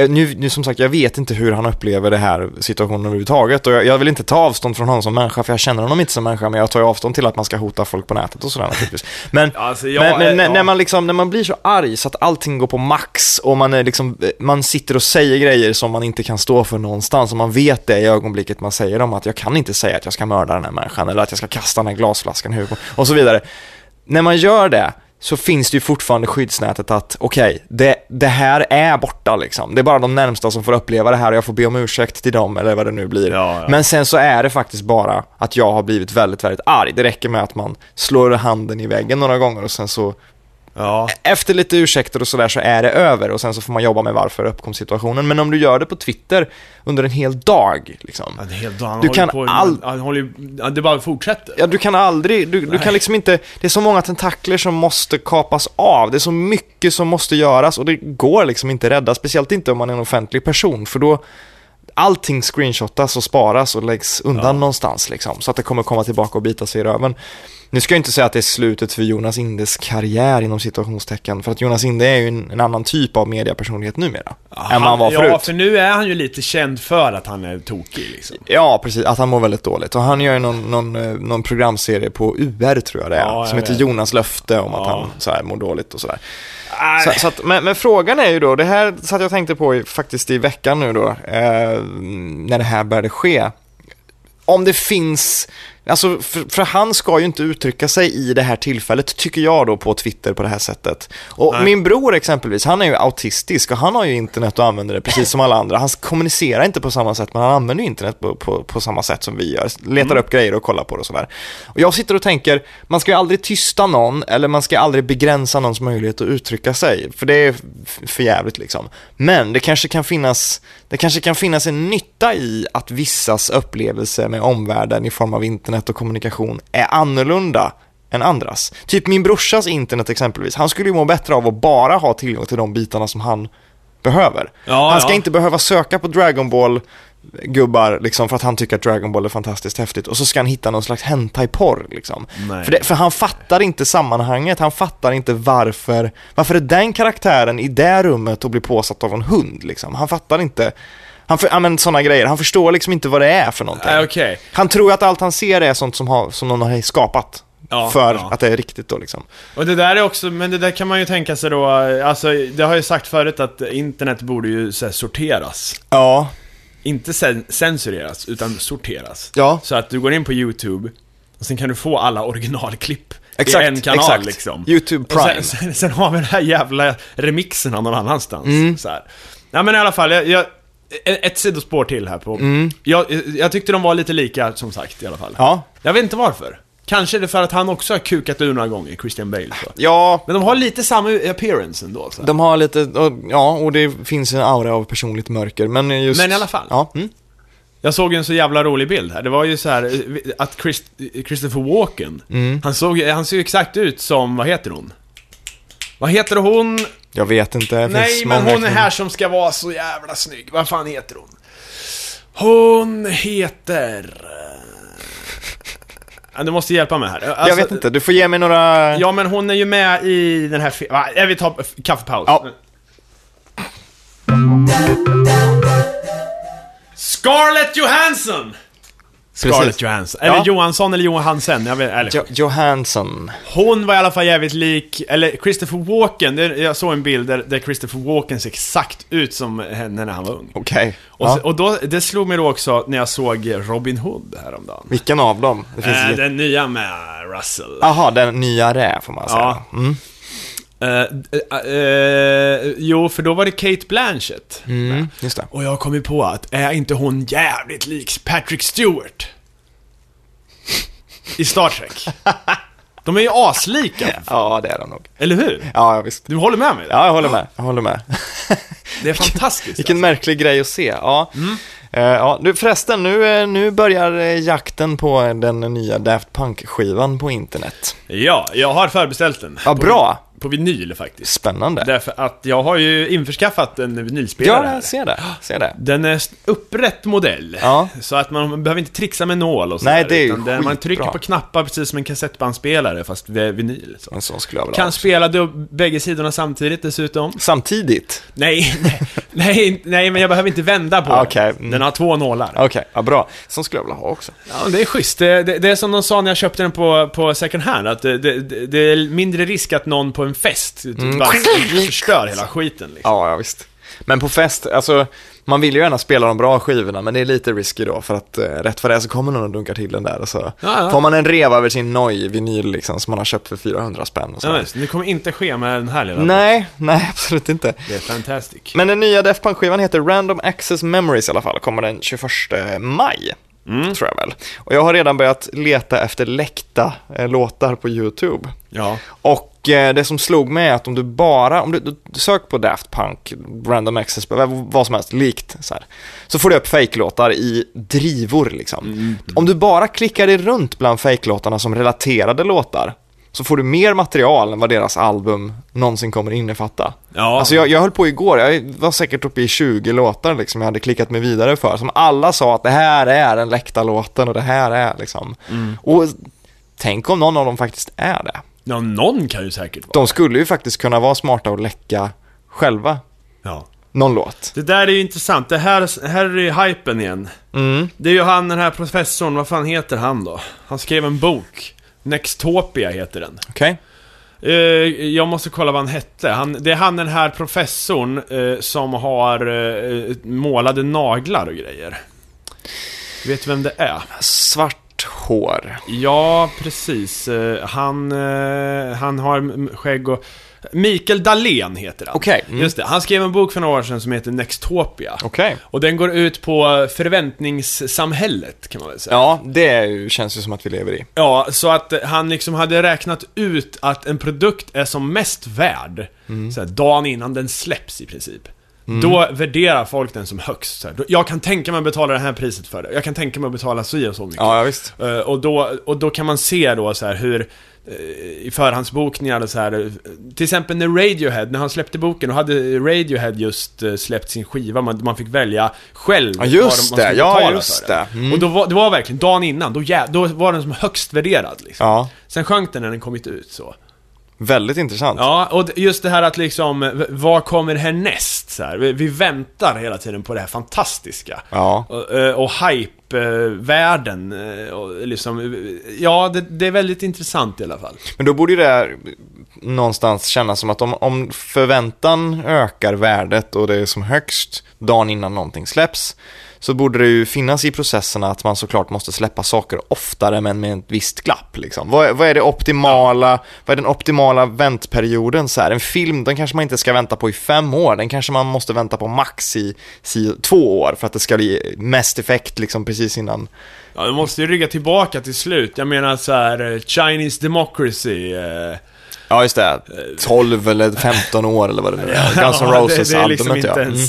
Nu som sagt, jag vet inte hur han upplever det här situationen överhuvudtaget, och jag vill inte ta avstånd från honom som människa, för jag känner honom inte som människa, men jag tar ju avstånd till att man ska hota folk på nätet och sådär naturligtvis. Men, alltså, när man blir så arg så att allting går på max, och man är liksom, man sitter och säger grejer som man inte kan stå för någonstans, och man vet det i ögonblicket man säger dem, att jag kan inte säga att jag ska mörda den här människan, eller att jag ska kasta den här glasflaskan i huvudet och så vidare. När man gör det så finns det ju fortfarande skyddsnätet att okej, det här är borta liksom. Det är bara de närmsta som får uppleva det här, och jag får be om ursäkt till dem eller vad det nu blir. Ja. Men sen så är det faktiskt bara att jag har blivit väldigt, väldigt arg. Det räcker med att man slår handen i väggen några gånger, och sen så efter lite ursäkter och sådär så är det över, och sen så får man jobba med varför uppkom situationen. Men om du gör det på Twitter under en hel dag liksom, en hel dag, du kan det bara fortsätter. Ja, du kan aldrig, du kan liksom inte. Det är så många tentakler som måste kapas av. Det är så mycket som måste göras, och det går liksom inte rädda. Speciellt inte om man är en offentlig person, för då allting screenshotas och sparas och läggs undan någonstans liksom, så att det kommer komma tillbaka och bita sig i röven. Nu ska jag inte säga att det är slutet för Jonas Indes karriär inom situationstecken, för att Jonas Inde är ju en annan typ av mediepersonlighet numera än man var förut. Ja, för nu är han ju lite känd för att han är tokig liksom. Ja, precis, att han mår väldigt dåligt. Och han gör ju någon programserie på UR, tror jag det är, som heter Jonas löfte om att han så här mår dåligt och sådär. Så att, men frågan är ju då, det här satt jag tänkte på faktiskt i veckan nu då, när det här började ske, om det finns, alltså för han ska ju inte uttrycka sig i det här tillfället, tycker jag då, på Twitter på det här sättet. Och min bror exempelvis, han är ju autistisk, och han har ju internet och använder det precis som alla andra. Han kommunicerar inte på samma sätt, men han använder ju internet på samma sätt som vi gör. Letar upp grejer och kollar på det och sådär. Och jag sitter och tänker, man ska ju aldrig tysta någon, eller man ska aldrig begränsa någons möjlighet att uttrycka sig, för det är för jävligt liksom. Men det kanske kan finnas en nytta i att vissas upplevelse med omvärlden i form av internet och kommunikation är annorlunda än andras. Typ min brorsas internet exempelvis. Han skulle ju må bättre av att bara ha tillgång till de bitarna som han behöver. Ja, han ska inte behöva söka på Dragon Ball gubbar liksom, för att han tycker att Dragon Ball är fantastiskt häftigt, och så ska han hitta någon slags hentai-porr liksom. För han fattar inte sammanhanget. Han fattar inte varför är den karaktären i det rummet och blir påsatt av en hund liksom. Han fattar inte. Såna grejer. Han förstår liksom inte vad det är för någonting. Okay. Han tror att allt han ser är sånt som någon har skapat att det är riktigt då liksom. Och det där är också, men det där kan man ju tänka sig då, alltså det har jag sagt förut att internet borde ju så här, sorteras. Ja. Inte censureras utan sorteras. Ja. Så att du går in på YouTube och sen kan du få alla originalklipp. Exakt, en kanal liksom. YouTube Prime. Sen har vi den här jävla remixen någon annanstans så här. Ja, men i alla fall jag ett sidospår till här på. Jag tyckte de var lite lika, som sagt, i alla fall. Ja. Jag vet inte varför. Kanske är det för att han också har kukat ur några gånger, Christian Bale så. Ja. Men de har lite samma appearance ändå så. De har lite, och det finns en aura av personligt mörker, men i alla fall. Ja. Mm. Jag såg en så jävla rolig bild här. Det var ju så här att Christopher Walken, han såg exakt ut som, vad heter hon? Vad heter hon? Jag vet inte. Nej, men hon är här som ska vara så jävla snygg. Vad fan heter hon? Hon heter... Du måste hjälpa mig här. Alltså, jag vet inte, du får ge mig några... Ja, men hon är ju med i den här... Vi tar kaffepaus. Ja. Scarlett Johansson! Scarlett Johansson. Eller Johansson eller Johansen, jag vet, eller. Johansson. Hon var i alla fall jävligt lik, eller Christopher Walken. Jag såg en bild där Christopher Walken ser exakt ut som henne när han var ung. Okej. Och då, det slog mig då också när jag såg Robin Hood häromdagen. Vilken av dem? Det finns den nya med Russell. Aha, den nya rä får man säga. Ja. Mm. Jo, för då var det Kate Blanchett. Just det. Och jag kom ju på att är inte hon jävligt lik Patrick Stewart i Star Trek? De är ju aslika. Ja, det är de nog. Eller hur? Ja, visst. Du håller med mig? Ja, jag håller med. Det är fantastiskt. Vilken märklig grej att se. Ja. Förresten, nu börjar jakten på den nya Daft Punk-skivan på internet. Ja, jag har förbeställt den. Ja, bra. på vinyl faktiskt. Spännande. Därför att jag har ju införskaffat en vinylspelare. Ja, jag ser det. Den är upprätt modell. Ja. Så att man behöver inte trixa med nål och så. Nej, det är utan skitbra. Man trycker på knappar precis som en kassettbandspelare fast vinyl. Så. En sån skulle jag vilja kan spela bägge sidorna samtidigt dessutom. Samtidigt? Nej, men jag behöver inte vända på den. Den har två nålar. Okej, ja, bra. Sån skulle jag vilja ha också. Ja, det är schysst. Det är som de sa när jag köpte den på second hand. Att det är mindre risk att någon på en fest bara förstör hela skiten liksom. Ja, visst. Men på fest, alltså man vill ju gärna spela de bra skivorna, men det är lite risky då. För att rätt för det så kommer någon och dunkar till den där och så får man en reva över sin noj vinyl liksom, som man har köpt för 400 spänn och så. Ja, det kommer inte ske med den här lilla. Nej, absolut inte. Det är fantastiskt. Men den nya Daft Punk-skivan heter Random Access Memories i alla fall. Kommer den 21 maj. Tror jag väl. Och jag har redan börjat leta efter läckta låtar på YouTube. Ja. Och det som slog mig är att om du söker på Daft Punk, Random Access, vad som helst likt så här, så får du upp fake-låtar i drivor liksom. Om du bara klickar dig runt bland fake-låtarna som relaterade låtar, så får du mer material än vad deras album någonsin kommer innefatta. Ja. Alltså jag höll på igår, jag var säkert uppe i 20 låtar liksom, jag hade klickat mig vidare för, som alla sa att det här är den läckta låten och det här är liksom. Och tänk om någon av dem faktiskt är det. Ja, någon kan ju säkert vara. De skulle ju faktiskt kunna vara smarta och läcka själva. Ja. Någon låt. Det där är ju intressant. Det här är ju hypen igen. Det är ju han, den här professorn, vad fan heter han då? Han skrev en bok. Nextopia heter den. Okej. Jag måste kolla vad han hette. Det är han, den här professorn som har målade naglar och grejer. Vet du vem det är? Svart hår. Ja, precis. Han har skägg och... Mikael Dahlén heter han. Okay. Just det. Han skrev en bok för några år sedan som heter Nextopia. Okay. Och den går ut på förväntningssamhället, kan man väl säga. Ja, det känns ju som att vi lever i. Ja, så att han liksom hade räknat ut att en produkt är som mest värd så här, dagen innan den släpps i princip. Då värderar folk den som högst så här. Jag kan tänka mig att betala det här priset för det. Jag kan tänka mig att betala så och så mycket. Ja, visst. Och då kan man se då så här hur i förhandsbokningar så här, till exempel när Radiohead, när han släppte boken, och hade Radiohead just släppt sin skiva, man fick välja själv vad man skulle betala för det. Och det var verkligen dagen innan, då var den som högst värderad liksom. Ja. Sen sjönk den när den kommit ut så. Väldigt intressant. Ja, och just det här att liksom, vad kommer härnäst så här? Vi väntar hela tiden på det här fantastiska. Ja. Och hype-världen och liksom, ja, det är väldigt intressant i alla fall. Men då borde ju det här någonstans kännas som att om förväntan ökar värdet och det är som högst dagen innan någonting släpps, så borde det ju finnas i processerna att man såklart måste släppa saker oftare, men med en visst glapp liksom. Vad är det optimala? Ja. Vad är den optimala väntperioden så här? En film, den kanske man inte ska vänta på i 5 år. Den kanske man måste vänta på max i 2 år för att det ska bli mest effekt liksom precis innan. Ja, du måste ju rygga tillbaka till slut. Jag menar så här, Chinese Democracy. Ja, just det. 12 eller 15 år eller vad det nu är. Guns N' Roses, det är liksom inte ens,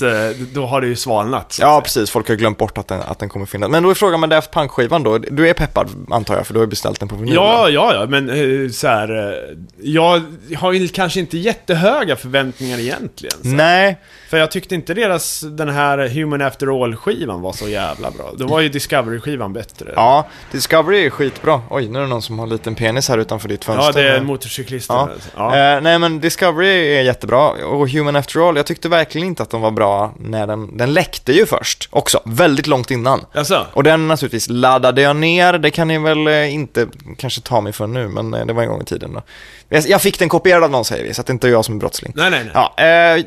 då har det ju svalnat. Ja, precis. Folk har glömt bort att den kommer finnas. Men då är frågan med Daft Punk-skivan då. Du är peppad, antar jag, för du har beställt den på vinyl. Ja. Men så här, jag har ju kanske inte jättehöga förväntningar egentligen. Så. Nej. För jag tyckte inte deras, den här Human After All-skivan var så jävla bra. Det var ju Discovery-skivan bättre. Ja, Discovery är skitbra. Oj, nu är det någon som har en liten penis här utanför ditt fönster. Ja, det är en motorcyklist. Ja. Ja. Nej, men Discovery är jättebra. Och Human After All, jag tyckte verkligen inte att de var bra när den läckte ju först också, väldigt långt innan. Alltså. Och den naturligtvis laddade jag ner. Det kan ni väl inte kanske ta mig för nu, men det var en gång i tiden då. Jag fick den kopierad av någon, säger vi, så att det inte är jag som är brottsling. Nej. Ja,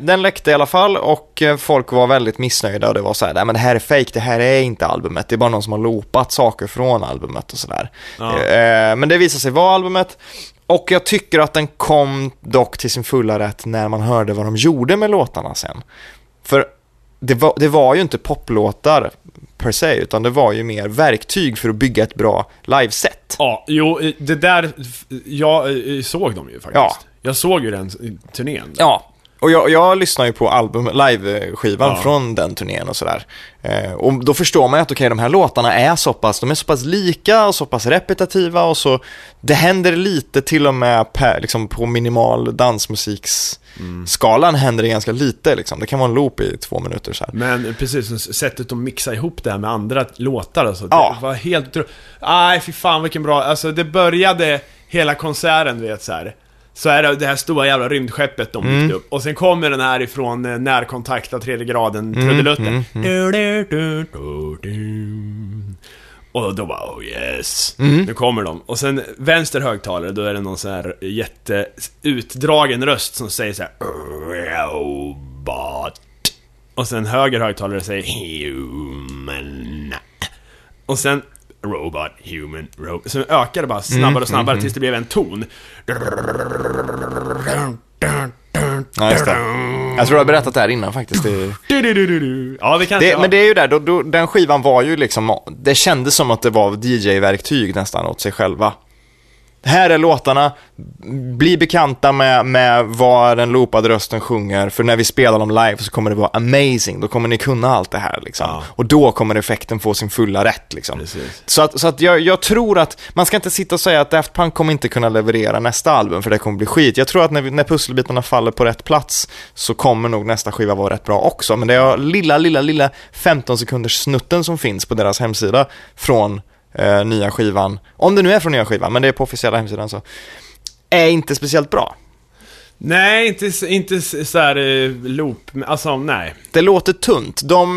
den läckte i alla fall och folk var väldigt missnöjda. Och det var så här, men det här är fake, det här är inte albumet. Det är bara någon som har loopat saker från albumet och sådär. Ja. Men det visade sig vara albumet. Och jag tycker att den kom dock till sin fulla rätt när man hörde vad de gjorde med låtarna sen. För det var ju inte poplåtar per se, utan det var ju mer verktyg för att bygga ett bra liveset. Ja, jo, det där, jag såg dem ju faktiskt. Ja. Jag såg ju den turnén. Där. Ja. Och jag lyssnar ju på album, live-skivan från den turnén och sådär. Och då förstår man ju att okej, de här låtarna är så pass, de är så pass lika och så pass repetitiva, och så det händer lite till och med per, liksom, på minimal dansmusikskalan händer det ganska lite liksom. Det kan vara en loop i 2 minuter så här. Men precis, sättet de mixar ihop det här med andra låtar alltså, det var helt... Aj, fy fan vilken bra... Alltså det började hela konserten, vet så här. Så är det här stora jävla rymdskeppet de gick upp. Och sen kommer den här ifrån närkontakt av 3D-graden trudelutten. Och då bara, oh yes, nu kommer de. Och sen vänster högtalare, då är det någon så här jätteutdragen röst som säger så här, robot. Och sen höger högtalare säger human. Och sen robot, human, robot. Så ökar det bara snabbare och snabbare tills det blev en ton. Ja, just det. Jag tror jag har berättat det här innan faktiskt. Ja, vi kan. Men det är ju där då, den skivan var ju liksom, det kändes som att det var DJ-verktyg nästan åt sig själva. Här är låtarna, bli bekanta med vad den loopade rösten sjunger, för när vi spelar dem live så kommer det vara amazing, då kommer ni kunna allt det här liksom. Och då kommer effekten få sin fulla rätt liksom. Så att jag tror att man ska inte sitta och säga att Daft Punk kommer inte kunna leverera nästa album, för det kommer bli skit. Jag tror att när pusselbitarna faller på rätt plats så kommer nog nästa skiva vara rätt bra också. Men det är lilla 15 sekunders snutten som finns på deras hemsida från nya skivan, om det nu är från nya skivan, men det är på officiella hemsidan, så är inte speciellt bra. Nej, inte så här loop, alltså nej. Det låter tunt. De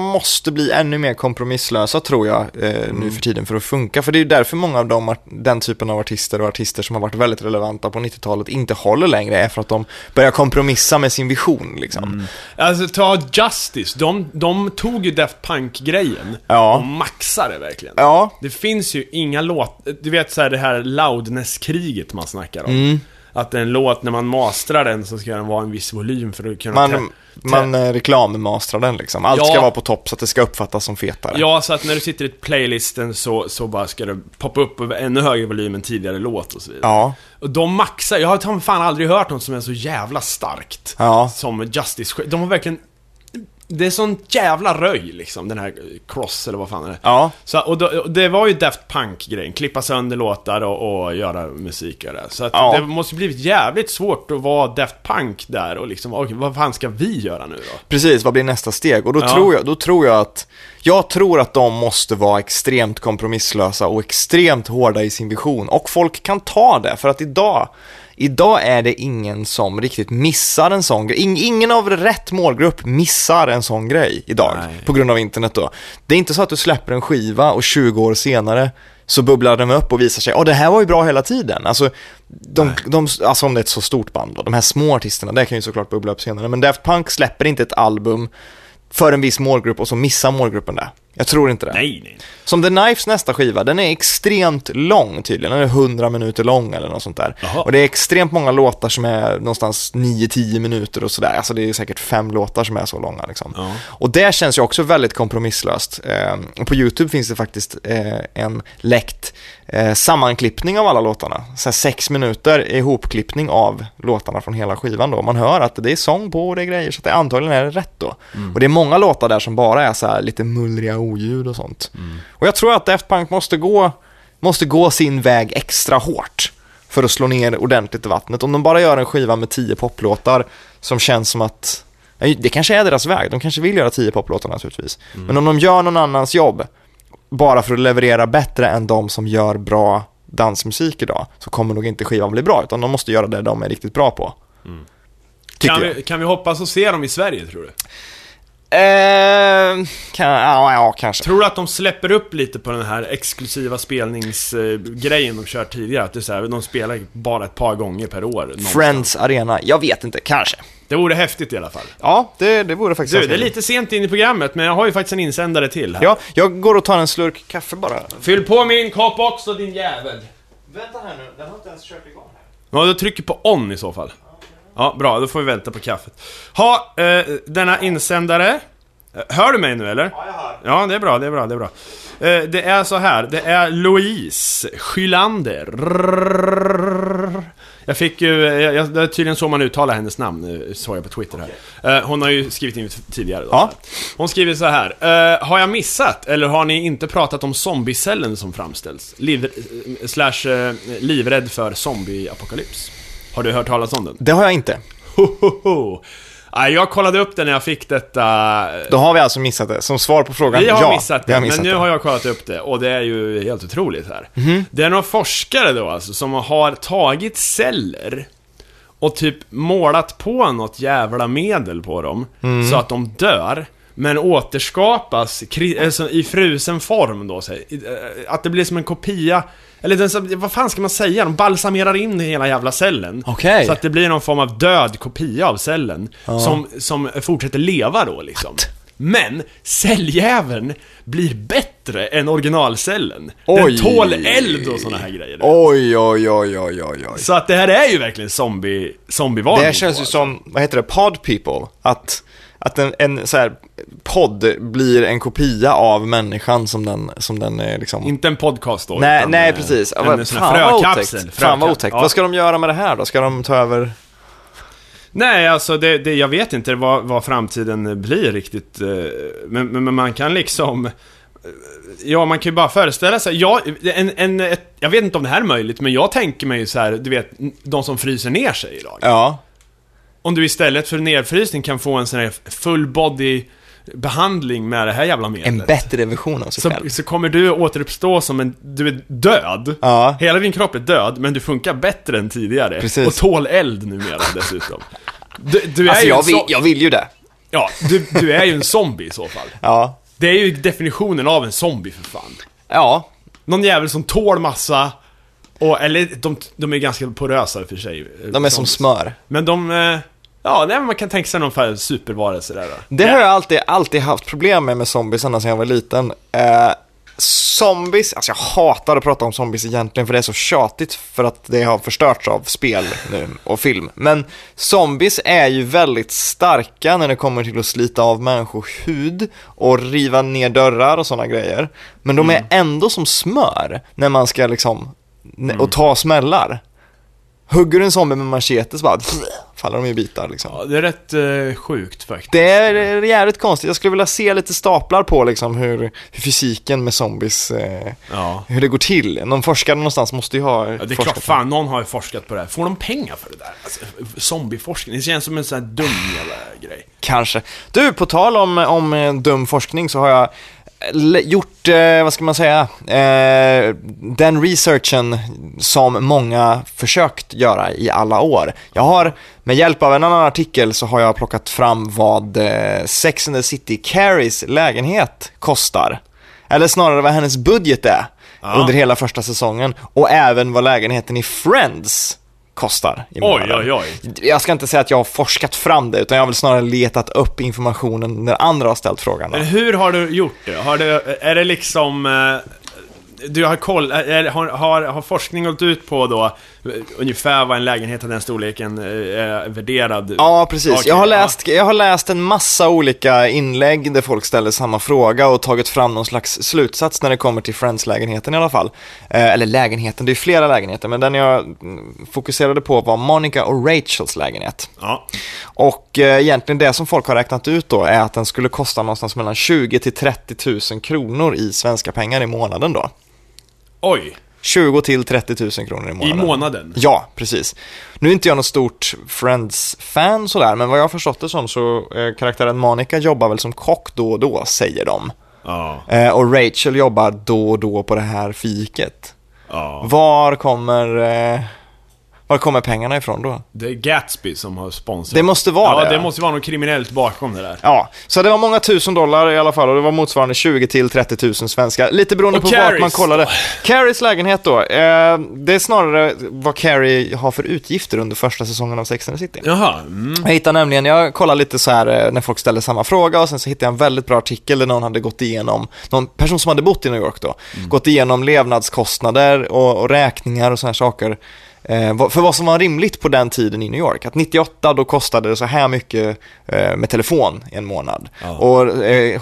måste bli ännu mer kompromisslösa tror jag nu för tiden för att funka, för det är ju därför många av den typen av artister och artister som har varit väldigt relevanta på 90-talet inte håller längre, är för att de börjar kompromissa med sin vision liksom. Alltså ta Justice, de tog ju Daft Punk grejen och maxade verkligen. Ja. Det finns ju inga låt, du vet så här, det här loudness-kriget man snackar om. Att en låt, när man mastrar den så ska den vara en viss volym för att kunna man reklammastrar den liksom. Allt ska vara på topp så att det ska uppfattas som fetare. Ja, så att när du sitter i playlisten så bara ska det poppa upp ännu högre volym än tidigare låt och så vidare. Ja. Och de maxar, jag har fan aldrig hört något som är så jävla starkt som Justice. De har verkligen, det är sån jävla röj liksom, den här cross eller vad fan är det. Ja. Så, och det var ju Daft Punk grejen, klippa sönder låtar och göra musik och det. Så att det måste blivit jävligt svårt att vara Daft Punk där och liksom, okay, vad fan ska vi göra nu då? Precis, vad blir nästa steg? Och då tror jag att de måste vara extremt kompromisslösa och extremt hårda i sin vision, och folk kan ta det, för att Idag är det ingen som riktigt missar en sån grej. Ingen av rätt målgrupp missar en sån grej idag. Nej. På grund av internet då. Det är inte så att du släpper en skiva och 20 år senare så bubblar den upp och visar sig, det här var ju bra hela tiden. Alltså, alltså om det är ett så stort band då, de här små artisterna, det kan ju såklart bubbla upp senare. Men Daft Punk släpper inte ett album för en viss målgrupp och så missar målgruppen det. Jag tror inte det. Nej. Som The Knives nästa skiva, den är extremt lång tydligen. Den är 100 minuter lång eller något sånt där. Aha. Och det är extremt många låtar som är någonstans 9-10 minuter och sådär. Alltså det är säkert 5 låtar som är så långa liksom. Ja. Och det känns ju också väldigt kompromisslöst. Och på YouTube finns det faktiskt en läckt sammanklippning av alla låtarna. Så här 6 minuter ihopklippning av låtarna från hela skivan då. Man hör att det är sång på och det är grejer, så att det antagligen är rätt då. Och det är många låtar där som bara är så här lite mullriga oljud och sånt. Och jag tror att Daft Punk måste gå sin väg extra hårt för att slå ner ordentligt i vattnet. Om de bara gör en skiva med 10 poplåtar som känns som att det kanske är deras väg, de kanske vill göra 10 poplåtar naturligtvis, men om de gör någon annans jobb bara för att leverera bättre än de som gör bra dansmusik idag, så kommer nog inte skivan bli bra, utan de måste göra det de är riktigt bra på. Kan vi hoppas och se dem i Sverige, tror du? Kanske. Tror du att de släpper upp lite på den här exklusiva spelningsgrejen de kört tidigare? Att det är så här, de spelar bara ett par gånger per år någonstans. Friends Arena, jag vet inte, kanske. Det vore häftigt i alla fall. Ja, det vore faktiskt. Du, det är lite sent in i programmet, men jag har ju faktiskt en insändare till här. Ja, jag går och tar en slurk kaffe bara. Fyll på min kopp också, din jävel. Vänta här nu, den har inte ens kört igång här. Ja, då trycker på on i så fall. Ja, bra, då får vi vänta på kaffet. Ha, denna insändare. Hör du mig nu eller? Ja, jag hör. Ja, det är bra. Det är så här, det är Louise Skylander. Jag fick ju, tydligen så man uttalar hennes namn, såg jag på Twitter här. Hon har ju skrivit in tidigare då. Ja. Hon skriver så här: har jag missat eller har ni inte pratat om zombiecellen som framställs? Livrädd för zombieapokalyps. Har du hört talas om den? Det har jag inte. Jag kollade upp det när jag fick detta. Då har vi alltså missat det. Som svar på frågan, vi har missat det. Nu har jag kollat upp det och det är ju helt otroligt här. Mm-hmm. Det är några forskare då alltså, som har tagit celler och typ målat på något jävla medel på dem, mm, så att de dör men återskapas i frusen form då, så att det blir som en kopia. Eller den, vad fan ska man säga? De balsamerar in hela jävla cellen, okay, så att det blir någon form av död kopia av cellen, som fortsätter leva då liksom. What? Men celljäveln blir bättre än originalcellen. Den tål eld och såna här grejer. Oj. Så att det här är ju verkligen zombievarning. Det känns ju som, vad heter det, pod people. Att en så här podd blir en kopia av människan som den liksom... Inte en podcast då. Nej, precis. Frökapsel. Vad ska de göra med det här då? Ska de ta över? Nej, alltså det jag vet inte vad framtiden blir riktigt. Men man kan liksom... Ja, man kan ju bara föreställa sig. Jag vet inte om det här är möjligt, men jag tänker mig ju så här, du vet, de som fryser ner sig idag. Ja. Om du istället för nedfrysning kan få en sån här full body behandling med det här jävla medlet. En bättre version av sig själv. Så kommer du återuppstå som du är död. Ja. Hela din kropp är död, men du funkar bättre än tidigare. Precis. Och tål eld numera dessutom. Du är alltså, jag vill ju det. Ja, du är ju en zombie i så fall. Ja. Det är ju definitionen av en zombie för fan. Ja. Någon jävel som tål massa. Eller de är ganska porösa för sig. De är som smör. Men de... Ja, nej, man kan tänka sig någon supervarelse där då. Det har jag alltid haft problem med zombies ända sedan jag var liten. Zombies, alltså jag hatar att prata om zombies egentligen, för det är så tjatigt, för att det har förstörts av spel nu och film. Men zombies är ju väldigt starka när det kommer till att slita av människors hud och riva ner dörrar och sådana grejer. Men de är ändå som smör när man ska liksom... och ta smällar. Hugger en zombie med machete så bara faller de i bitar liksom. Ja, det är rätt sjukt faktiskt. Det är jävligt konstigt. Jag skulle vilja se lite staplar på liksom hur fysiken med zombies hur det går till. Någon forskare någonstans måste ju ha det är klart, fan, någon har ju forskat på det här. Får de pengar för det där? Alltså, zombieforskning, det känns som en sån här dum jävla grej. Kanske. Du, på tal om dum forskning, så har jag gjort, vad ska man säga, den researchen som många försökt göra i alla år. Jag har med hjälp av en annan artikel så har jag plockat fram vad Sex and the City Carries lägenhet kostar. Eller snarare vad hennes budget är under hela första säsongen, och även vad lägenheten i Friends kostar. Oj. Jag ska inte säga att jag har forskat fram det, utan jag har väl snarare letat upp informationen när andra har ställt frågan. Men hur har du gjort det? Är det liksom... Du har koll, har forskning gått ut på då ungefär vad en lägenhet av den storleken är värderad? Ja, precis. Okay. Jag har läst en massa olika inlägg där folk ställer samma fråga och tagit fram någon slags slutsats när det kommer till Friends-lägenheten i alla fall. Eller lägenheten, det är flera lägenheter, men den jag fokuserade på var Monica och Rachels lägenhet. Ja. Och egentligen det som folk har räknat ut då är att den skulle kosta någonstans mellan 20 till 30 000 kronor i svenska pengar i månaden då. Oj. 20 till 30 000 kronor i månaden. I månaden? Ja, precis. Nu är inte jag något stort Friends-fan sådär, men vad jag har förstått det som så karaktären Monica jobbar väl som kock då och då, säger de. Och Rachel jobbar då och då på det här fiket. Var kommer pengarna ifrån då? Det är Gatsby som har sponsrat. Det måste vara det. Ja, det måste vara något kriminellt bakom det där. Ja, så det var många $1000 i alla fall, och det var motsvarande 20 till 30 000 svenska. Lite beroende på vart man kollade. Carries lägenhet då. Det är snarare vad Carrie har för utgifter under första säsongen av Sex and the City. Jaha. Mm. Jag kollade lite så här när folk ställde samma fråga, och sen så hittade jag en väldigt bra artikel där någon hade gått igenom, någon person som hade bott i New York då, gått igenom levnadskostnader och räkningar och såna här saker. För vad som var rimligt på den tiden i New York, att 98 då kostade det så här mycket med telefon en månad. Och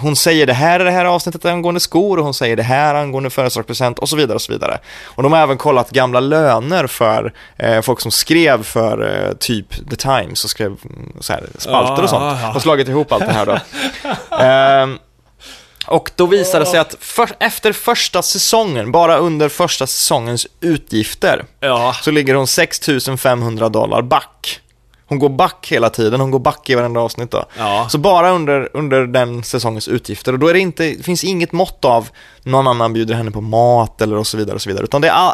hon säger det här i det här avsnittet angående skor, och hon säger det här angående födelsedagspresent och så vidare och så vidare. Och de har även kollat gamla löner för folk som skrev för typ The Times och skrev så här spalter och sånt. Och slagit ihop allt det här då. Och då visade det sig att efter första säsongen, bara under första säsongens utgifter, så ligger hon $6,500 back. Hon går back hela tiden, hon går back i varenda avsnitt då. Så bara under den säsongens utgifter. Och då är det inte, det finns inget mått av någon annan bjuder henne på mat eller och så vidare, utan det är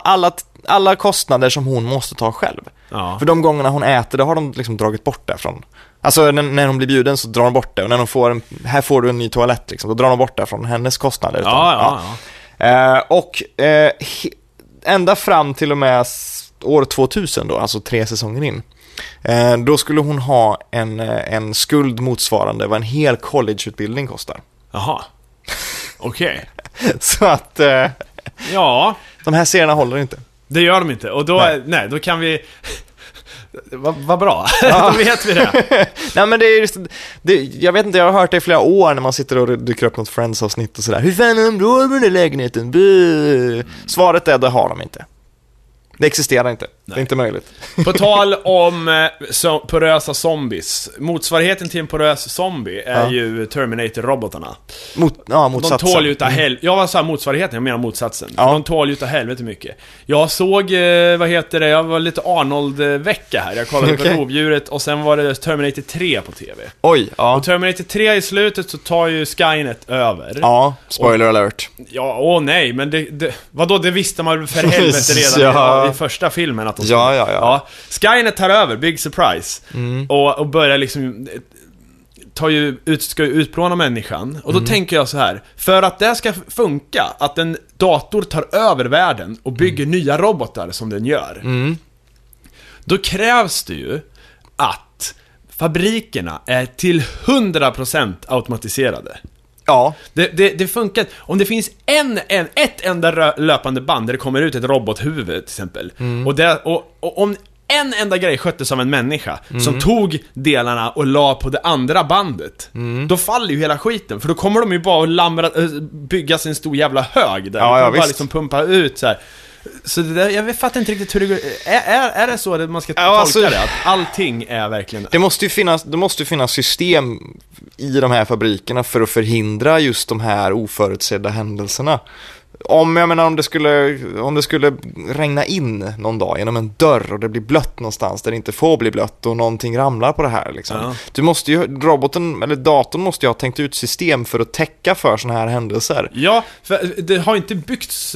alla kostnader som hon måste ta själv. För de gångerna hon äter, det har de liksom dragit bort därifrån. Alltså när hon blir bjuden så drar de bort det. Och när de får här får du en ny toalett liksom, då drar de bort det från hennes kostnader. Ända fram till och med år 2000 då, alltså 3 säsonger in, då skulle hon ha en skuld motsvarande vad en hel collegeutbildning kostar. Jaha, okej. Så att de här serierna håller inte. Det gör de inte. Och då, nej då kan vi... Vad bra, då vet vi det. Nej, men det är just, jag vet inte, jag har hört det i flera år när man sitter och dyker upp något Friends-avsnitt och sådär. Hur fan har de råd med den lägenheten? Svaret är, det har de inte. Det existerar inte, nej. Det är inte möjligt. På tal om porösa zombies, motsvarigheten till en porös zombie är ju Terminator-robotarna. Motsatsen. De tål ju utav helvete. Jag var så här, motsvarigheten, jag menar motsatsen. De tål ju utav helvete mycket. Jag såg, jag var lite Arnold-vecka här. Jag kollade på rovdjuret och sen var det Terminator 3 på tv. Oj, ja. Och Terminator 3 i slutet så tar ju Skynet över. Ja, spoiler alert. Ja, nej, men vadå, det visste man för helvete redan i första filmen att de Skynet tar över, big surprise. Och börjar liksom ska ju utplåna människan. Och då tänker jag så här, för att det ska funka, att en dator tar över världen och bygger nya robotar som den gör, då krävs det ju att fabrikerna är till 100% automatiserade. Ja, det funkar. Om det finns ett enda löpande band där det kommer ut ett robothuvud till exempel, och om en enda grej sköttes av en människa som tog delarna och la på det andra bandet, då faller ju hela skiten. För då kommer de ju bara att bygga sin stor jävla hög där de bara liksom pumpa ut så här. Så det där, jag fattar inte riktigt hur det går. Är det så att man ska tolka det? Att allting är verkligen... Det måste ju finnas system i de här fabrikerna för att förhindra just de här oförutsedda händelserna. Om det skulle regna in någon dag genom en dörr och det blir blött någonstans där det inte får bli blött och någonting ramlar på det här liksom. Du måste ju, roboten eller datorn måste ju ha tänkt ut system för att täcka för såna här händelser. Ja, för det har inte byggts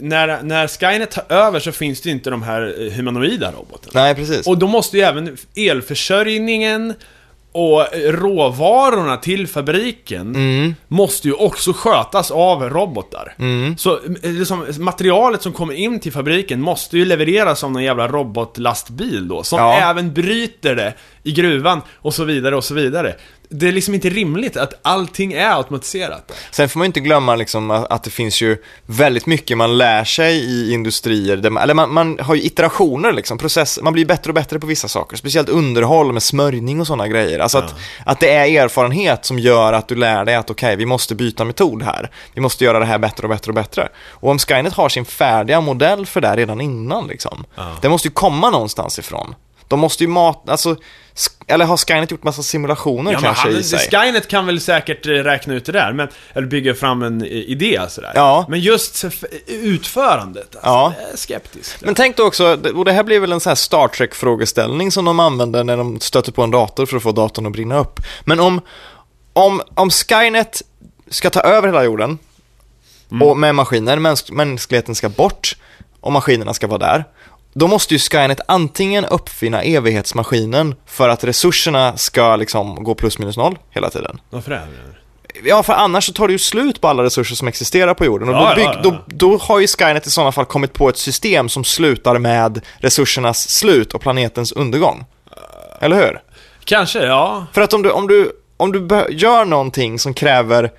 när Skynet tar över, så finns det inte de här humanoida robotarna. Nej, precis. Och då måste ju även elförsörjningen och råvarorna till fabriken måste ju också skötas av robotar. Så liksom, materialet som kommer in till fabriken måste ju levereras av någon jävla robotlastbil då, som även bryter det i gruvan och så vidare och så vidare. Det är liksom inte rimligt att allting är automatiserat. Sen får man inte glömma liksom att det finns ju väldigt mycket man lär sig i industrier där man har ju iterationer liksom, process, man blir bättre och bättre på vissa saker, speciellt underhåll med smörjning och sådana grejer. Alltså att det är erfarenhet som gör att du lär dig att okej, vi måste byta metod här. Vi måste göra det här bättre och bättre och bättre. Och om Skynet har sin färdiga modell för det redan innan liksom. Det måste ju komma någonstans ifrån. De måste ju eller har Skynet gjort massa simulationer kanske i sig? Skynet kan väl säkert räkna ut det där, eller bygga fram en idé sådär. Men just utförandet, det är skeptiskt. Men tänk då också, och det här blir väl en sån här Star Trek-frågeställning som de använder när de stöter på en dator för att få datorn att brinna upp. Men om Skynet ska ta över hela jorden och med maskiner, mänskligheten ska bort och maskinerna ska vara där, då måste ju Skynet antingen uppfinna evighetsmaskinen för att resurserna ska liksom gå plus minus noll hela tiden. Varför är det? Ja, för annars så tar det ju slut på alla resurser som existerar på jorden. Och då har ju Skynet i sådana fall kommit på ett system som slutar med resursernas slut och planetens undergång. Eller hur? Kanske, ja. För att om du gör någonting som kräver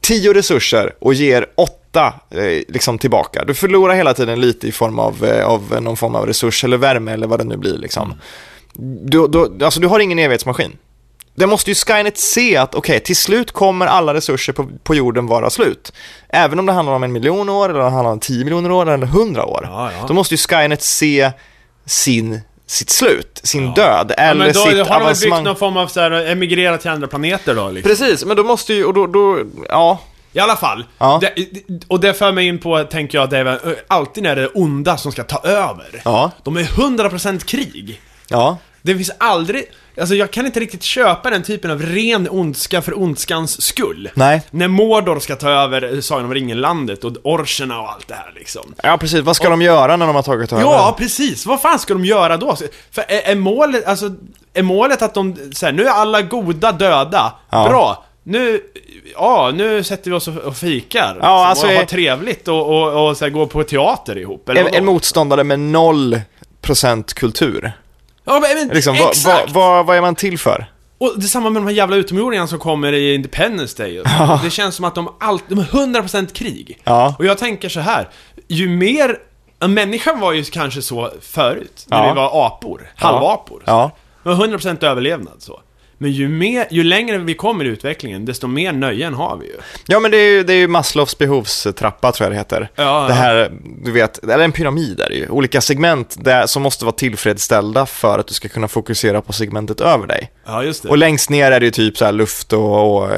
10 resurser och ger 8 mätta liksom tillbaka. Du förlorar hela tiden lite i form av någon form av resurs eller värme eller vad det nu blir liksom. Du har ingen evighetsmaskin. Det måste ju Skynet se att okej, till slut kommer alla resurser på jorden vara slut. Även om det handlar om 1 miljon år eller det handlar om 10 miljoner år eller 100 år. Ja, ja. Då måste ju Skynet se sitt slut, sin död eller men då, sitt avancemang. Har de byggt någon form av så här, emigrera till andra planeter då liksom. Precis, men då måste ju, och då ja. I alla fall, och det för mig in på, tänker jag, det är alltid när det är onda som ska ta över. Ja. De är 100% krig. Ja. Det finns aldrig, alltså jag kan inte riktigt köpa den typen av ren ondska för ondskans skull. Nej. När Mordor ska ta över Sagan om ringen-landet och orcherna och allt det här liksom. Ja precis, vad ska de göra när de har tagit över? Ja precis, vad fan ska de göra då? För är målet att de, så här, nu är alla goda döda, bra. Nu sätter vi oss och fikar alltså, och har trevligt och så här, går på teater ihop eller en motståndare med 0% kultur. Ja, men, liksom, vad är man till för? Och det samma med de här jävla utomjordingarna som kommer i Independence Day. Det känns som att de är 100% krig. Ja. Och jag tänker så här, ju mer människan var ju kanske så förut när vi var apor, halvapor. Ja. Det var 100% överlevnad så. Men ju längre vi kommer i utvecklingen, desto mer nöjen har vi ju. Ja, men det är ju Maslows behovstrappa, tror jag det heter. Ja. Det här, du vet, det är en pyramid där ju. Olika segment där, som måste vara tillfredsställda för att du ska kunna fokusera på segmentet över dig. Ja, just det. Och längst ner är det ju typ så här luft och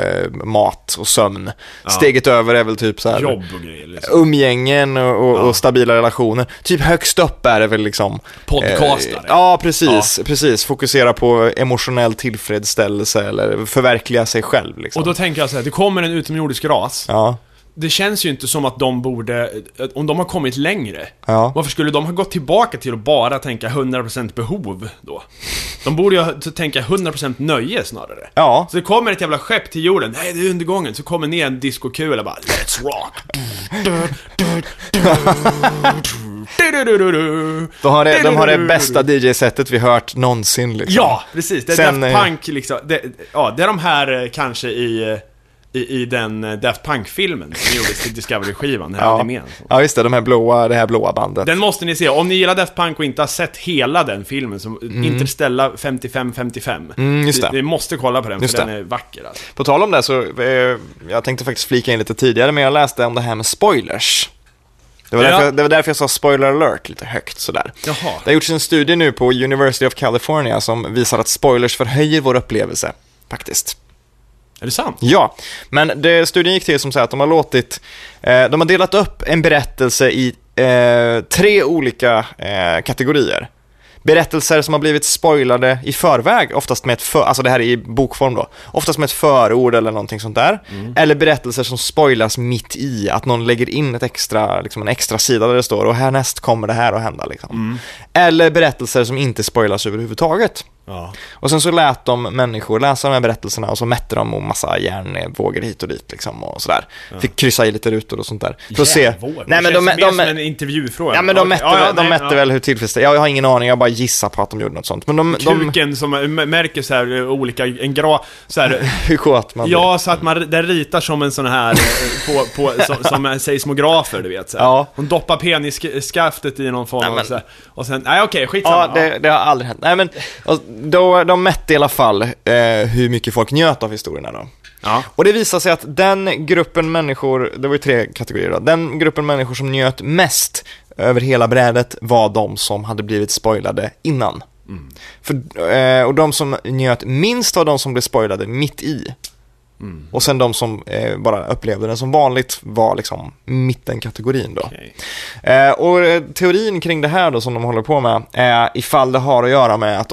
mat och sömn. Ja. Steget över är väl typ så här jobb och grejer liksom. Umgängen och stabila relationer. Typ högst upp är det väl liksom podcastare. Ja, precis, ja. Precis. Fokusera på emotionell tillfredsställelse eller förverkliga sig själv liksom. Och då tänker jag så här, det kommer en utomjordisk ras. Ja. Det känns ju inte som att de borde, om de har kommit längre. Ja. Varför skulle de ha gått tillbaka till att bara tänka 100% behov då? De borde ju tänka 100% nöje snarare. Ja. Så det kommer ett jävla skepp till jorden. Nej, det är undergången. Så kommer ner en discokula och bara let's rock. De har det bästa DJ-sättet vi hört någonsin liksom. Ja, precis. Det är Daft Punk liksom. Det är de här kanske i den Daft Punk-filmen som gjordes till Discovery-skivan. Ja, just det, det här blåa bandet. Den måste ni se, om ni gillar Daft Punk och inte har sett hela den filmen som Interstellar 55-55. Just det. Ni måste kolla på den, för den är vacker alltså. På tal om det så jag tänkte faktiskt flika in lite tidigare, men jag läste om det här med spoilers. Det var därför jag sa spoiler alert lite högt sådär. Jaha. Det har gjorts en studie nu på University of California som visar att spoilers förhöjer vår upplevelse, faktiskt. Är det sant? Ja, men studien gick till som säger att de har låtit de har delat upp en berättelse i 3 olika kategorier. Berättelser som har blivit spoilade i förväg, oftast med alltså det här är i bokform då, oftast med ett förord eller någonting sånt där, eller berättelser som spoilas mitt i, att någon lägger in ett extra, liksom en extra sida där det står och härnäst kommer det här att hända liksom. Eller berättelser som inte spoilas överhuvudtaget. Ja. Och sen så lät de människor läsa de här berättelserna och så mätte de och massa järnvågor hit och dit liksom och sådär. Ja. Fick kryssa i lite rutor och sånt där. För att se. Nej, men de en intervjufråga. Ja, men de mätte väl hur tillfredsställande. Jag har ingen aning, jag bara gissar på att de gjorde något sånt. Men de som märker så här olika en grå så här hur kåt man. Ja, så att man där ritar som en sån här på som seismografer, du vet så här. Ja. Hon doppar penisskaftet i någon form av så här. Och sen okej, skitsamma. Ja, det har aldrig hänt. Nej, men då de mätte i alla fall hur mycket folk njöt av historierna då. Ja. Och det visade sig att den gruppen människor, det var ju 3 kategorier då, den gruppen människor som njöt mest över hela brädet var de som hade blivit spoilade innan. Och de som njöt minst var de som blev spoilade mitt i. Och sen de som bara upplevde den som vanligt var liksom mittenkategorin då. Okay. Och teorin kring det här då som de håller på med är ifall det har att göra med att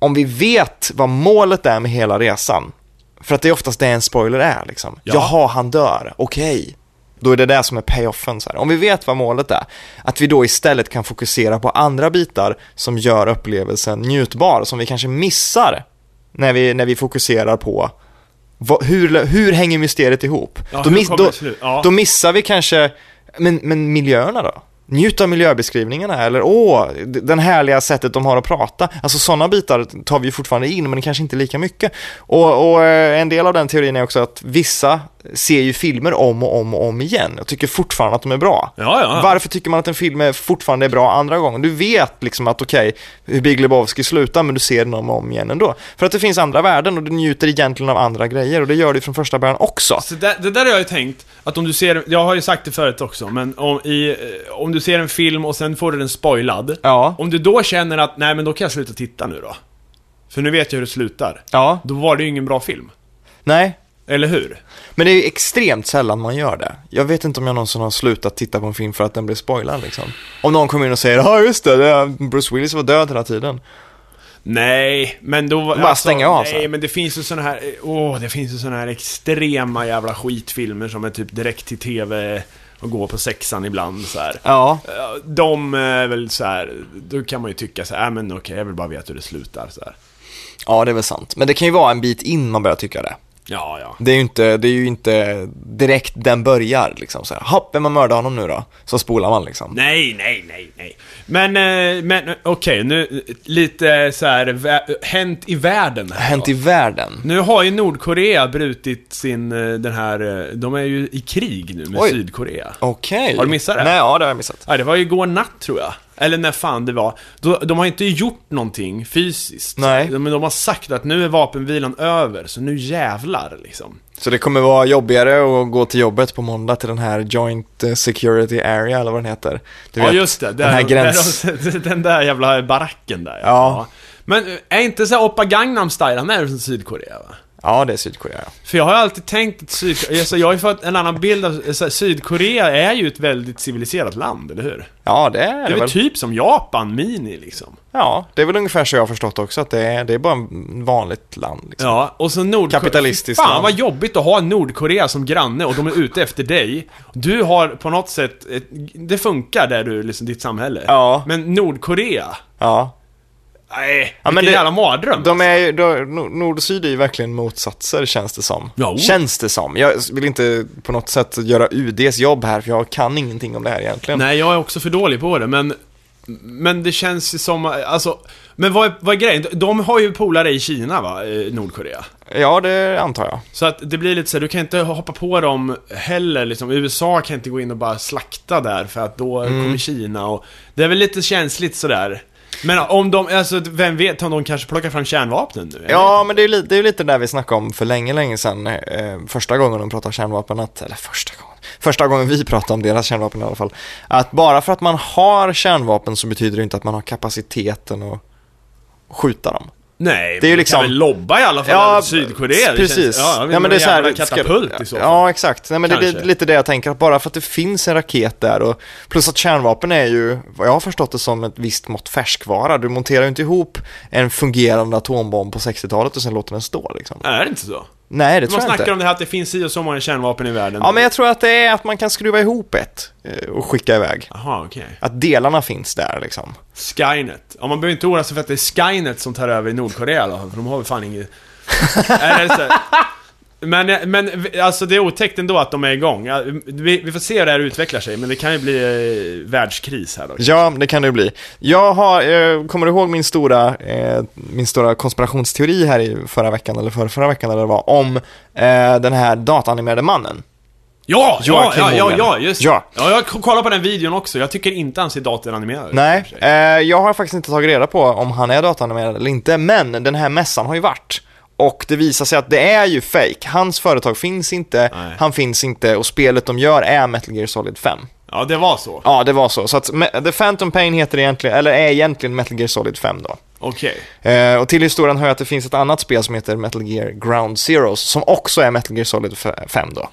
om vi vet vad målet är med hela resan, för att det är oftast det en spoiler är liksom. Ja. Jaha, han dör, okej. Då är det där som är payoffen så här. Om vi vet vad målet är, att vi då istället kan fokusera på andra bitar som gör upplevelsen njutbar, som vi kanske missar när vi fokuserar på hur hänger mysteriet ihop. Ja, då missar vi kanske men miljöerna då. Njut av miljöbeskrivningarna eller den härliga sättet de har att prata. Alltså sådana bitar tar vi fortfarande in, men kanske inte lika mycket. Och en del av den teorin är också att vissa ser ju filmer om och om igen. Jag tycker fortfarande att de är bra. Ja. Varför tycker man att en film är fortfarande är bra andra gången? Du vet liksom att hur Big Lebowski slutar, men du ser den om och om igen ändå. För att det finns andra värden och du njuter egentligen av andra grejer, och det gör du från första början också. Så det där har jag ju tänkt, att om du ser, jag har ju sagt det förut också, men om du ser en film och sen får du den spoilad, ja. Om du då känner att nej, men då kan jag sluta titta nu då, för nu vet jag hur det slutar, ja. Då var det ju ingen bra film. Nej. Eller hur? Men det är ju extremt sällan man gör det. Jag vet inte om jag någonsin har slutat titta på en film för att den blev spoilad liksom. Om någon kommer in och säger, ja just det, Bruce Willis var död hela tiden. Nej, men då bara alltså, stänga av sig. Nej, men det finns ju såna här extrema jävla skitfilmer som är typ direkt till TV och går på sexan ibland så här. Ja. De är väl så här, då kan man ju tycka så här, men okej, jag vill bara veta hur det slutar så här. Ja, det är väl sant. Men det kan ju vara en bit in man börjar tycka det. Ja. Det är ju inte direkt den börjar liksom så här. Hopp, vem man mördar honom nu då? Så spolar man liksom. Nej. Men okej, nu lite så här hänt i världen här. Hänt i världen. Nu har ju Nordkorea brutit den här, de är ju i krig nu med Sydkorea. Okej. Har du missat det? Nej, ja, det har jag missat. Nej, det var ju igår natt tror jag. Eller när fan det var. De har inte gjort någonting fysiskt. Nej. Men de har sagt att nu är vapenvilan över, så nu jävlar liksom. Så det kommer vara jobbigare att gå till jobbet på måndag till den här Joint Security Area eller vad den heter. Du vet, just det. Den där jävla baracken där. Ja. Men är inte så här Oppa Gangnam Style, han är från Sydkorea va? Ja, det är Sydkorea. För jag har alltid tänkt att jag har ju fått en annan bild av Sydkorea är ju ett väldigt civiliserat land, eller hur? Ja, det är det. Det är väl typ som Japan mini liksom. Ja, det är väl ungefär så jag har förstått också, att det är bara ett vanligt land liksom. Ja, och så kapitalistiskt. Fan, vad jobbigt att ha Nordkorea som granne och de är ute efter dig. Du har på något sätt det funkar där du liksom ditt samhälle. Ja. Men Nordkorea. Ja. Nej, ja, men det är jävla mardröm. De är ju, nord och syd är ju verkligen motsatser, känns det som. Jo. Känns det som. Jag vill inte på något sätt göra UDs jobb här, för jag kan ingenting om det här egentligen. Nej, jag är också för dålig på det, men det känns ju som alltså, men vad är grejen? De har ju polare i Kina va, Nordkorea. Ja, det antar jag. Så att det blir lite så här, du kan inte hoppa på dem heller liksom. USA kan inte gå in och bara slakta där, för att då kommer Kina, och det är väl lite känsligt så där. Men om de, alltså vem vet, om de kanske plockar fram kärnvapnen nu? Ja, men det är lite där vi snackade om för länge sedan, första gången de pratade kärnvapen, eller första gången vi pratade om deras kärnvapen i alla fall, att bara för att man har kärnvapen så betyder det inte att man har kapaciteten att skjuta dem. Nej, det är ju liksom, kan väl lobba i alla fall, ja, Sydkorea. Precis. Ja, men det är så här katapult i så fall. Ja, exakt. Nej, men det är lite det jag tänker, att bara för att det finns en raket där, och plus att kärnvapen är ju, vad jag har förstått det som, ett visst mått färskvara. Du monterar ju inte ihop en fungerande atombomb på 60-talet och sen låter den stå liksom. Är det inte så? Nej, det tror jag inte. Man snackar om det här att det finns i och så många kärnvapen i världen. Ja, men jag tror att det är att man kan skruva ihop ett och skicka iväg. Aha, okej. Att delarna finns där liksom. Skynet. Ja, man behöver inte oroa sig för att det är Skynet som tar över i Nordkorea då, för de har väl fan inget. Men alltså det är otäckt ändå att de är igång. Vi får se hur det här utvecklar sig, men det kan ju bli världskris här då. Ja, det kan det ju bli. Kommer du ihåg min stora konspirationsteori här i förra veckan eller vad, om den här dataanimerade mannen? Ja, just. Ja. Ja, jag kollar på den videon också. Jag tycker inte han ser datoranimerad. Nej, jag har faktiskt inte tagit reda på om han är datoranimerad eller inte, men den här mässan har ju varit. Och det visar sig att det är ju fake. Hans företag finns inte. Nej. Han finns inte, och spelet de gör är Metal Gear Solid 5. Ja, det var så. Ja, det var så. Så att The Phantom Pain heter egentligen, eller är egentligen, Metal Gear Solid 5 då. Okej. Och till historien hör jag att det finns ett annat spel som heter Metal Gear Ground Zeroes, som också är Metal Gear Solid 5 då.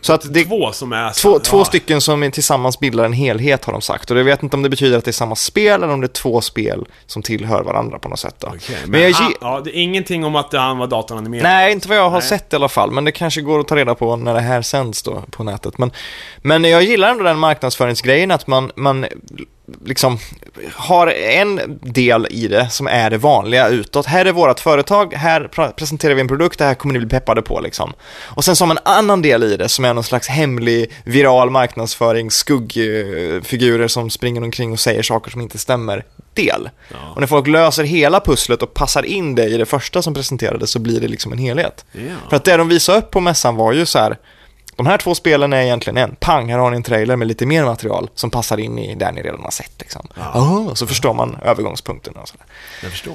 Så att det är två som är två stycken som tillsammans bildar en helhet, har de sagt. Och jag vet inte om det betyder att det är samma spel eller om det är två spel som tillhör varandra på något sätt då. Okej, det är ingenting om att han var datoranimerad. Nej, inte vad jag har sett i alla fall, men det kanske går att ta reda på när det här sänds då på nätet. Men jag gillar ändå den marknadsföringsgrejen, att man liksom har en del i det som är det vanliga utåt. Här är vårt företag, här presenterar vi en produkt, det här kommer ni bli peppade på liksom. Och sen så har man en annan del i det som är någon slags hemlig viral marknadsföring, skuggfigurer som springer omkring och säger saker som inte stämmer del. Ja. Och när folk löser hela pusslet och passar in det i det första som presenterades, så blir det liksom en helhet. Ja. För att det de visade upp på mässan var ju så här: de här två spelen är egentligen en. Pang, här har ni en trailer med lite mer material som passar in i där ni redan har sett. Liksom. Ja. Oh, så förstår man övergångspunkterna. Och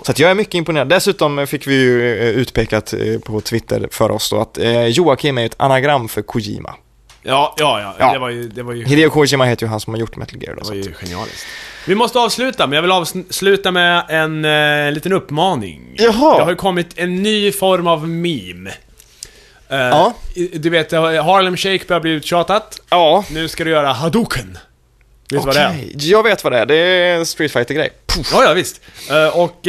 så att jag är mycket imponerad. Dessutom fick vi ju utpekat på Twitter för oss då att Joakim är ett anagram för Kojima. Ja. Det var ju Hideo Kojima heter ju han som har gjort Metal Gear då, det var ju genialiskt. Vi måste avsluta, men jag vill avsluta med en liten uppmaning. Jaha. Det har ju kommit en ny form av meme. Ja. Du vet, Harlem Shake börjar bli uttjatat. Ja. Nu ska du göra Hadouken. Vet vad det är? Jag vet vad det är. Det är en Street Fighter-grej. Ja, visst. Och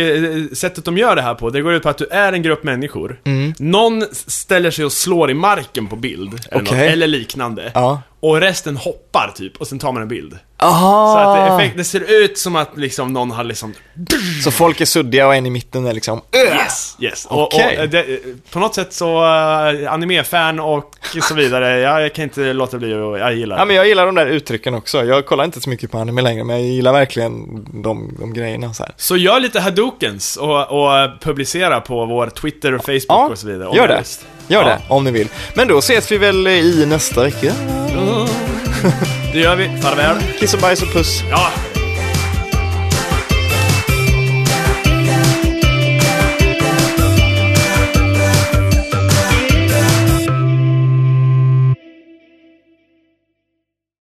sättet de gör det här på, det går ut på att du är en grupp människor. Mm. Någon ställer sig och slår i marken på bild eller liknande. Ja. Och resten hoppar typ, och sen tar man en bild. Aha. Så att det ser ut som att liksom någon har liksom... Så folk är suddiga och en i mitten är liksom... Yes. Och det, på något sätt så anime-fan och så vidare. Jag kan inte låta bli, och jag gillar det. Ja, men jag gillar de där uttrycken också. Jag kollar inte så mycket på anime längre, men jag gillar verkligen de grejerna så här. Så gör lite Hadoukens och publicera på vår Twitter och Facebook och så vidare. Gör det. Gör det, om ni vill. Men då ses vi väl i nästa vecka. Det gör vi. Farväl. Kiss och bajs och puss. Ja.